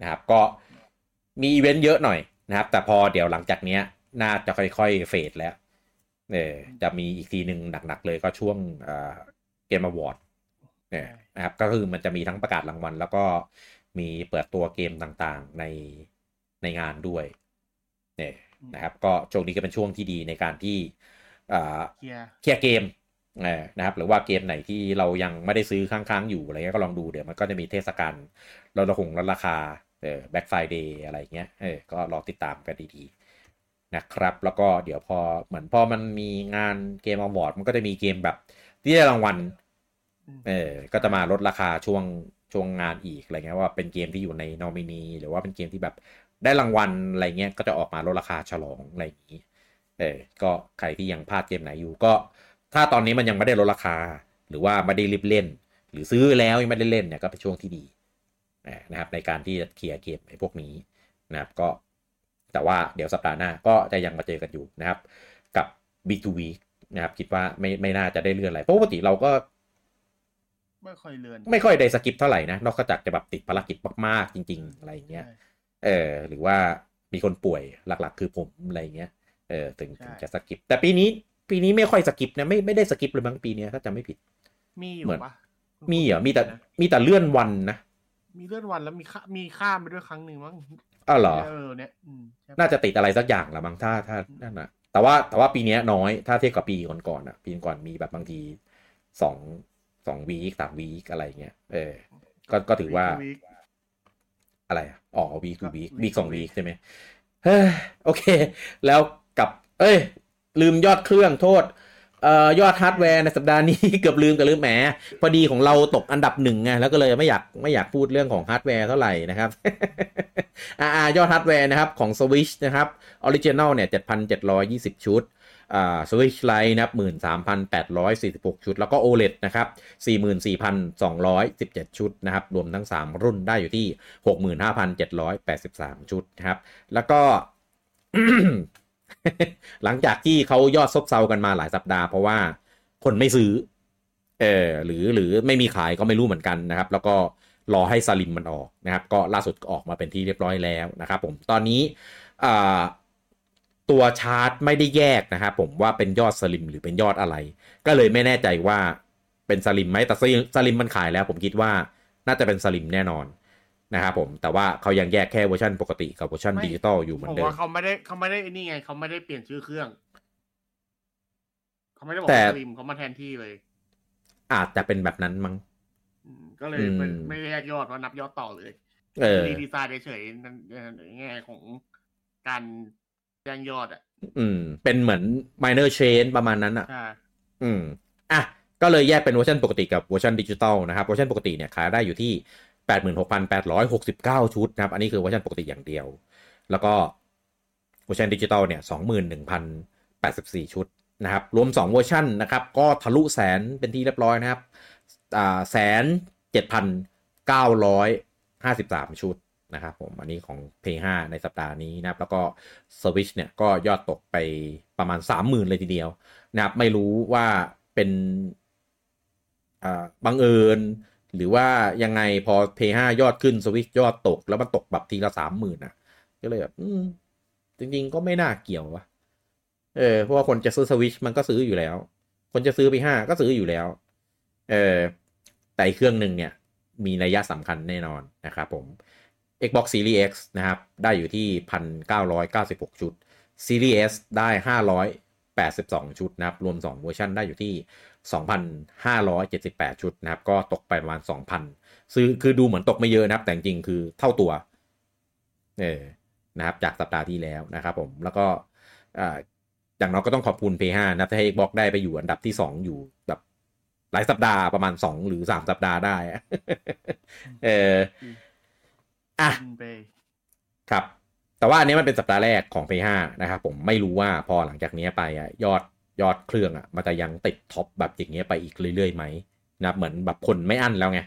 นะครับก็มีอีเวนต์เยอะหน่อยนะครับแต่พอเดี๋ยวหลังจากเนี้ยน่าจะค่อยๆเฟดแล้วเออจะมีอีกทีนึงหนักๆเลยก็ช่วงเอ่อเกมอวอร์ดเนี่ยนะครับก็คือมันจะมีทั้งประกาศรางวัลแล้วก็มีเปิดตัวเกมต่างๆในในงานด้วยเนี่ยนะครับก็ช่วงนี้ก็เป็นช่วงที่ดีในการที่เคลียร์เกมนะครับหรือว่าเกมไหนที่เรายังไม่ได้ซื้อค้างๆอยู่อะไรเงี้ยก็ลองดูเดี๋ยวมันก็จะมีเทศกาลลดราคาลดราคาเออ Black Friday อะไรเงี้ยเออก็รอติดตามกันดีๆนะครับแล้วก็เดี๋ยวพอเหมือนพอมันมีงานเกมอวอร์ดมันก็จะมีเกมแบบที่ได้รางวัลเออก็จะมาลดราคาช่วง ช่วงงานอีกอะไรเงี้ยว่าเป็นเกมที่อยู่ในนอมินีหรือว่าเป็นเกมที่แบบได้รางวัลอะไรเงี้ยก็จะออกมาลดราคาฉลองอะไรอย่างนี้เออก็ใครที่ยังพลาดเกมไหนอยู่ก็ถ้าตอนนี้มันยังไม่ได้ลดราคาหรือว่าไม่ได้รีบเล่นหรือซื้อแล้วยังไม่ได้เล่นเนี่ยก็เป็นช่วงที่ดีนะครับในการที่จะเคลียร์เกมไอ้พวกนี้นะครับก็แต่ว่าเดี๋ยวสัปดาห์หน้าก็จะยังมาเจอกันอยู่นะครับกับ Week to Week นะครับคิดว่าไม่ไม่น่าจะได้เลื่อนอะไรเพราะปกติเราก็ไม่ค่อยเลื่อนไม่ค่อยได้สกิปเท่าไหร่นะนอกจากจะแบบติดภารกิจมากๆจริงๆอะไรอย่างเงี้ยเออหรือว่ามีคนป่วยหลักๆคือผมอะไรอย่างเงี้ยเออถึงถึงจะสกิปแต่ปีนี้ปีนี้ไม่ค่อยสกิปนะไม่ไม่ได้สกิปเลยบางปีเนี้ยถ้าจำไม่ผิดมีอยู่ปะมีเหรอมีแต่มีแต่เลื่อนวันนะมีเลื่อนวันแล้วมีมีข้ามไปด้วยครั้งนึงมั้งอ้าวเหรอเออเนี่ยน่าจะติดอะไรสักอย่างละมั้งถ้าถ้านั่นน่ะแต่ว่าแต่ว่าปีนี้น้อยถ้าเทียบกับปีก่อนๆน่ะปีก่อนมีแบบบางทีสอง สองวีคสามวีคอะไรเงี้ยเออก็ก็ถือว่าอะไรอ๋อวีคทูวีควีคสองวีคใช่มั้ยเฮ้ยโอเคแล้วกับเอ้ยลืมยอดเครื่องโทษเอ่อยอดฮาร์ดแวร์ในสัปดาห์นี้เกือบลืมกันลืมแหมพอดีของเราตกอันดับหนึ่งไงแล้วก็เลยไม่อยากไม่อยากพูดเรื่องของฮาร์ดแวร์เท่าไหร่นะครับอ่ายอดฮาร์ดแวร์นะครับของ Switch นะครับ Original เนี่ย เจ็ดพันเจ็ดร้อยยี่สิบ ชุดอ่า Switch Lite นะครับ หนึ่งหมื่นสามพันแปดร้อยสี่สิบหก ชุดแล้วก็ โอ แอล อี ดี นะครับ สี่หมื่นสี่พันสองร้อยสิบเจ็ด ชุดนะครับรวมทั้งสามรุ่นได้อยู่ที่ หกหมื่นห้าพันเจ็ดร้อยแปดสิบสาม ชุดนะครับแล้วก็ หลังจากที่เขายอดซบเซากันมาหลายสัปดาห์เพราะว่าคนไม่ซื้อเออหรือหรือไม่มีขายก็ไม่รู้เหมือนกันนะครับแล้วก็รอให้สลิมมันออกนะครับก็ล่าสุดออกมาเป็นที่เรียบร้อยแล้วนะครับผมตอนนี้อ่าตัวชาร์ตไม่ได้แยกนะครับผมว่าเป็นยอดสลิมหรือเป็นยอดอะไรก็เลยไม่แน่ใจว่าเป็นสลิมไหมแต่สลิมมันขายแล้วผมคิดว่าน่าจะเป็นสลิมแน่นอนนะครับผมแต่ว่าเขายังแยกแค่เวอร์ชันปกติกับเวอร์ชันดิจิตอลอยู่เหมือนเดิมผมว่าเขาไม่ได้เขาไม่ได้นี่ไงเขาไม่ได้เปลี่ยนชื่อเครื่องเขาไม่ได้บอกสลิมเขามาแทนที่เลยอาจจะเป็นแบบนั้นมั้งก็เลยไม่แยกยอดว่านับยอดต่อเลยรีดีไซน์เฉยๆแง่ของการแยกยอดอ่ะอืมเป็นเหมือน minor change ประมาณนั้นอ่ะอืมอ่ะก็เลยแยกเป็นเวอร์ชันปกติกับเวอร์ชันดิจิตอลนะครับเวอร์ชันปกติเนี่ยขายได้อยู่ที่แปดหมื่นหกพันแปดร้อยหกสิบเก้า ชุดนะครับอันนี้คือเวอร์ชันปกติอย่างเดียวแล้วก็เวอร์ชันดิจิตอลเนี่ย สองหมื่นหนึ่งพันแปดสิบสี่ ชุดนะครับรวมสองเวอร์ชันนะครับก็ทะลุแสนเป็นที่เรียบร้อยนะครับอ่า หนึ่งแสนเจ็ดพันเก้าร้อยห้าสิบสาม ชุดนะครับผมอันนี้ของ พี ห้า ในสัปดาห์นี้นะครับแล้วก็ Switch เนี่ยก็ยอดตกไปประมาณ สามหมื่น เลยทีเดียวนะครับไม่รู้ว่าเป็นอ่าบังเอิญหรือว่ายังไงพอ พี ห้า ยอดขึ้น Switch ยอดตกแล้วมันตกแบบทีละ สามหมื่น น่ะก็เลยแบบอืมจริงๆก็ไม่น่าเกี่ยวว่ะเออเพราะว่าคนจะซื้อ Switch มันก็ซื้ออยู่แล้วคนจะซื้อ พี ห้า ก็ซื้ออยู่แล้วเออแต่เครื่องหนึ่งเนี่ยมีนัยยะสำคัญแน่นอนนะครับผม Xbox Series X นะครับได้อยู่ที่ หนึ่งพันเก้าร้อยเก้าสิบหก ชุด Series S ได้ห้าร้อยแปดสิบสอง ชุดนะครับรวมสองเวอร์ชันได้อยู่ที่ สองพันห้าร้อยเจ็ดสิบแปด ชุดนะครับก็ตกไปประมาณ สองพัน ซื้อคือดูเหมือนตกไม่เยอะนะครับแต่จริงๆคือเท่าตัวเออนะครับจากสัปดาห์ที่แล้วนะครับผมแล้วก็อ่าอย่างน้อยก็ต้องขอบคุณ พี ห้า นะครับที่ให้ Xbox ได้ไปอยู่อันดับที่สองอยู่แบบหลายสัปดาห์ประมาณสองหรือสามสัปดาห์ได้เอออ่ะครับแต่ว่าอันนี้มันเป็นสัปดาห์แรกของ พี ห้า นะครับผมไม่รู้ว่าพอหลังจากนี้ไปอ่ะยอดยอดเครื่องอ่ะมันจะยังติดท็อปแบบอย่างเงี้ยไปอีกเรื่อยๆไหมนะครับเหมือนแบบคนไม่อั้นแล้วไง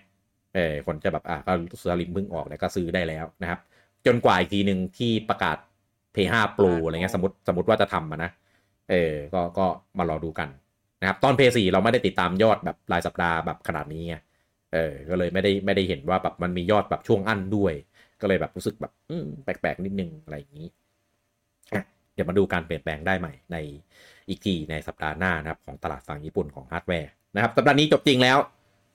เออคนจะแบบอ่ะก็สลิมเพิ่งออกแล้วก็ซื้อได้แล้วนะครับจนกว่าอีกทีนึงที่ประกาศ พี ห้า Pro อะไรเงี้ยสมมติสมมติว่าจะทำอ่ะนะเออก็ก็มารอดูกันนะครับตอน พี สี่ เราไม่ได้ติดตามยอดแบบรายสัปดาห์แบบขนาดนี้ไงเออก็เลยไม่ได้ไม่ได้เห็นว่าแบบมันมียอดแบบช่วงอั้นด้วยก็เลยแบบรู้สึกแบบแปลกๆนิดนึงอะไรอย่างนี้เดี๋ยวมาดูการเปลี่ยนแปลงได้ใหม่ในอีกทีในสัปดาห์หน้านะครับของตลาดฝั่งญี่ปุ่นของฮาร์ดแวร์นะครับสัปดาห์นี้จบจริงแล้ว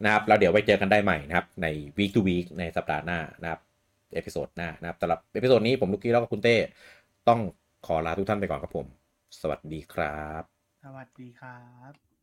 นะครับแล้วเดี๋ยวไว้เจอกันได้ใหม่นะครับใน Week to Week ในสัปดาห์หน้านะครับเอพิโซดหน้านะครับสำหรับเอพิโซดนี้ผมลูกกี้แล้วก็คุณเต้ต้องขอลาทุกท่านไปก่อนครับผมสวัสดีครับสวัสดีครับ